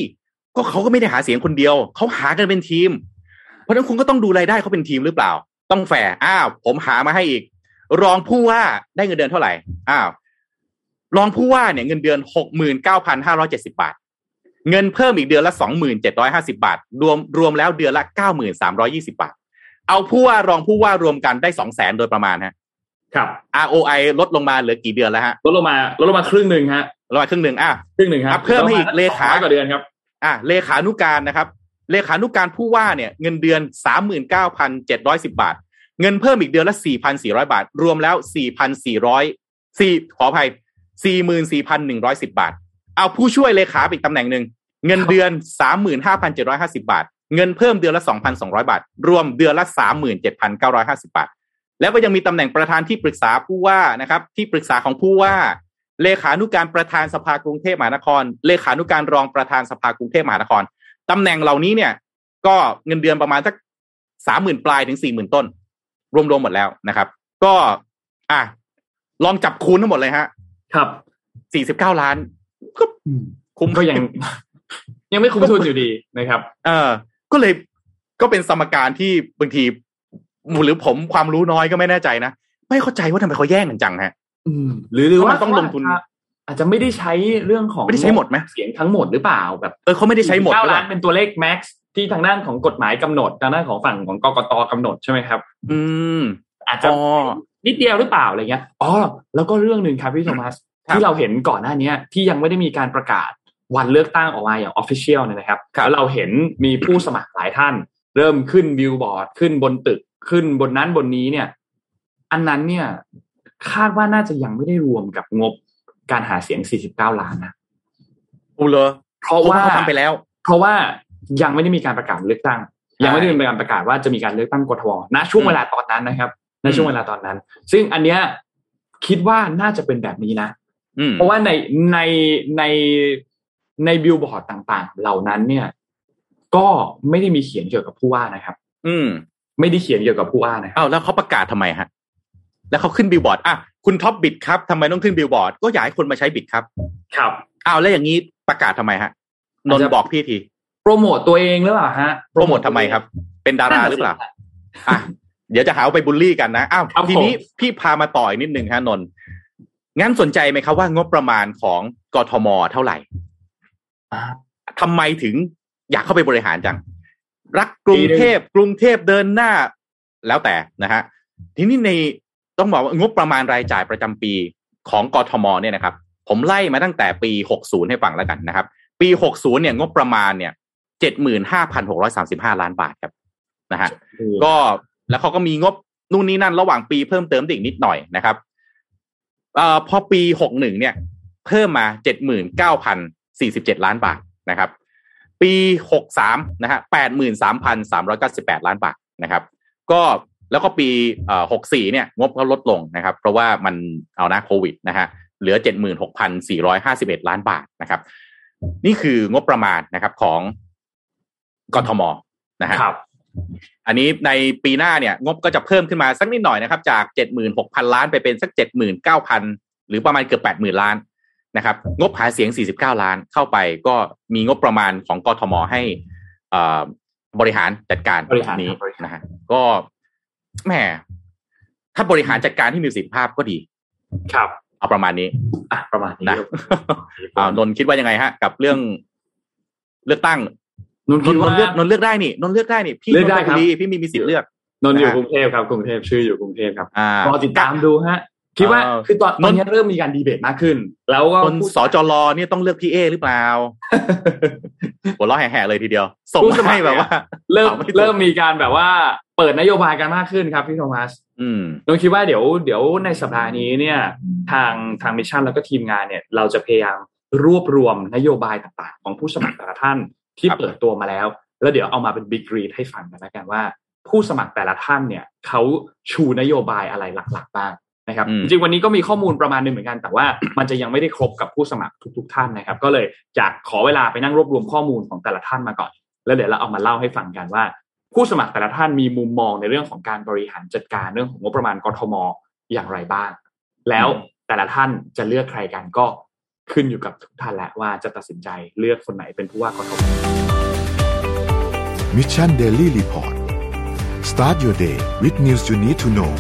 ก็เขาก็ไม่ได้หาเสียงคนเดียวเขาหากันเป็นทีมเพราะฉะนั้นคุณก็ต้องดูรายได้เขาเป็นทีมหรือเปล่าต้องแฝงผมหามาให้อีกรองผู้ว่าได้เงินเดือนเท่าไหร่รองผู้ว่าเนี่ยเงินเดือน 69,570 บาทเงินเพิ่มอีกเดือนละ 27,50 บาทรวมแล้วเดือนละ 9,320 บาทเอาผู้ว่ารองผู้ว่ารวมกันได้ 200,000 โดยประมาณฮะครับ ROI ลดลงมาเหลือกี่เดือนแล้วฮะลดลงมาครึ่งนึงฮะลดมาครึ่งนึงครึ่งนึงครับเพิ่มให้อีกเลขาต่อเดือนครับเลขานุการนะครับเลขานุการผู้ว่าเนี่ยเงินเดือน 39,710 บาทเงินเพิ่มอีกเดือนละ 4,400 บาทรวมแล้ว 44,110 บาทเอาผู้ช่วยเลขาอีกตำแหน่งนึงเงินเดือน 35,750 บาทเงินเพิ่มเดือนละ 2,200 บาทรวมเดือนละ 37,950 บาทแล้วก็ยังมีตำแหน่งประธานที่ปรึกษาผู้ว่านะครับที่ปรึกษาของผู้ว่าเลขานุการประธานสภากรุงเทพมหานครเลขานุการรองประธานสภากรุงเทพมหานครตำแหน่งเหล่านี้เนี่ยก็เงินเดือนประมาณสัก 30,000 ปลายถึง 40,000 ต้น รวมๆหมดแล้วนะครับก็ลองจับคูณทั้งหมดเลยฮะครับ49ล้านก็คุ้มก็ยังไม่คุ้มทุนอยู่ดีนะครับก็เลยก็เป็นสมการที่บางทีหรือผมความรู้น้อยก็ไม่แน่ใจนะไม่เข้าใจว่าทำไมเขาแย่งกันจังฮะหรือว่าต้องลงทุนอาจจะไม่ได้ใช้เรื่องของไม่ได้ใช้หมดไหมเสียงทั้งหมดหรือเปล่าแบบเขาไม่ได้ใช้หมด9ล้านเป็นตัวเลขแม็กซ์ที่ทางด้านของกฎหมายกำหนดทางด้านของฝั่งของกกต.กำหนดใช่ไหมครับอาจจะนิดเดียวหรือเปล่าอะไรเงี้ยแล้วก็เรื่องนึงครับพี่โทมัสที่เราเห็นก่อนหน้านี้ที่ยังไม่ได้มีการประกาศวันเลือกตั้งออกมาอย่าง Official นะครับแล้วเราเห็นมีผู้สมัครหลายท่านเริ่มขึ้นบิลบอร์ดขึ้นบนตึกขึ้นบนนั้นบนนี้เนี่ยอันนั้นเนี่ยคาดว่าน่าจะยังไม่ได้รวมกับงบการหาเสียง49ล้านนะเลยเพราะว่าทำไปแล้วเพราะว่ายังไม่ได้มีการประกาศเลือกตั้งยังไม่ได้มีการประกาศว่าจะมีการเลือกตั้งกทมณช่วงเวลาตอนนั้นนะครับณช่วงเวลาตอนนั้นซึ่งอันเนี้ยคิดว่าน่าจะเป็นแบบนี้นะเพราะว่าในบิลบอร์ดต่างๆเหล่านั้นเนี่ยก็ไม่ได้มีเขียนเกี่ยวกับผู้ว่านะครับไม่ได้เขียนเกี่ยวกับผู้ว่านะแล้วเขาประกาศทำไมฮะแล้วเขาขึ้นบิลบอร์ดคุณท็อปบิดครับทำไมต้องขึ้นบิลบอร์ดก็อยากให้คนมาใช้บิดครับครับแล้วอย่างนี้ประกาศทำไมฮะนนบอกพี่ทีโปรโมทตัวเองหรือเปล่าฮะโปรโมททำไมครับเป็นดาราหรือเปล่าเดี๋ยวจะหาไปบูลลี่กันนะทีนี้พี่พามาต่ออีกนิดนึงฮะนนงั้นสนใจไหมครับว่างบประมาณของกทมเท่าไหร่ทำไมถึงอยากเข้าไปบริหารจังรักกรุงเทพเดินหน้าแล้วแต่นะฮะทีนี้ในต้องบอกว่างบประมาณรายจ่ายประจำปีของกทมเนี่ยนะครับผมไล่มาตั้งแต่ปี60ให้ฟังแล้วกันนะครับปี60เนี่ยงบประมาณเนี่ย 75,635 ล้านบาทครับนะฮะก็แล้วเขาก็มีงบนู่นนี่นั่นระหว่างปีเพิ่มเติมอีกนิดหน่อยนะครับพอปี61เนี่ยเพิ่มมา 79,047 ล้านบาทนะครับปี63นะฮะ 83,398 ล้านบาทนะครับก็แล้วก็ปี64เนี่ยงบก็ลดลงนะครับเพราะว่ามันเอานะโควิดนะฮะเหลือ 76,451 ล้านบาทนะครับนี่คืองบประมาณนะครับของกทมนะฮะอันนี้ในปีหน้าเนี่ยงบก็จะเพิ่มขึ้นมาสักนิดหน่อยนะครับจาก 76,000 ล้านไปเป็นสัก 79,000 หรือประมาณเกือบ 80,000 ล้านนะครับงบหาเสียง49ล้านเข้าไปก็มีงบประมาณของกทมให้บริหารจัดการนี้นะฮะก็แหมถ้าบริหารจัดการที่มีประสิทธิภาพก็ดีครับเอาประมาณนี้ประมาณนี้นะนนท์คิดว่ายังไงฮะกับเรื่องเลือกตั้งนนท์คิดว่านนท์เลือกได้นี่นนท์เลือกได้นี่พี่เลือกได้ครับพี่มีสิทธิ์เลือกนนท์อยู่กรุงเทพครับกรุงเทพชื่ออยู่กรุงเทพครับรอติดตามดูฮะคิดว่าคือตอนนี้เริ่มมีการดีเบตมากขึ้นแล้วก็คนสจลเนี่ยต้องเลือกพี่เอหรือเปล่าหัวเราะแห่ๆเลยทีเดียวส่งให้แบบว่าเริ่มมีการแบบว่าเปิดนโยบายกันมากขึ้นครับพี่โทมัสน้องคิดว่าเดี๋ยวในสัปดาห์นี้เนี่ยทางมิชชั่นแล้วก็ทีมงานเนี่ยเราจะพยายามรวบรวมนโยบายต่างๆของผู้สมัครแต่ละท่านที่เปิดตัวมาแล้วเดี๋ยวเอามาเป็นบิ๊กรีดให้ฟังกันละกันว่าผู้สมัครแต่ละท่านเนี่ยเขาชูนโยบายอะไรหลักๆบ้างนะครับจริงวันนี้ก็มีข้อมูลประมาณนึงเหมือนกันแต่ว่ามันจะยังไม่ได้ครบกับผู้สมัครทุกๆท่านนะครับก็เลยอยากขอเวลาไปนั่งรวบรวมข้อมูลของแต่ละท่านมาก่อนแล้วเดี๋ยวเราเอามาเล่าให้ฟังกันว่าผู้สมัครแต่ละท่านมีมุมมองในเรื่องของการบริหารจัดการเรื่องของงบประมาณกทม.อย่างไรบ้างแล้วแต่ละท่านจะเลือกใครกันก็ขึ้นอยู่กับทุกท่านแหละว่าจะตัดสินใจเลือกคนไหนเป็นผู้ว่ากทม. Mission Daily Report Start your day with news you need to know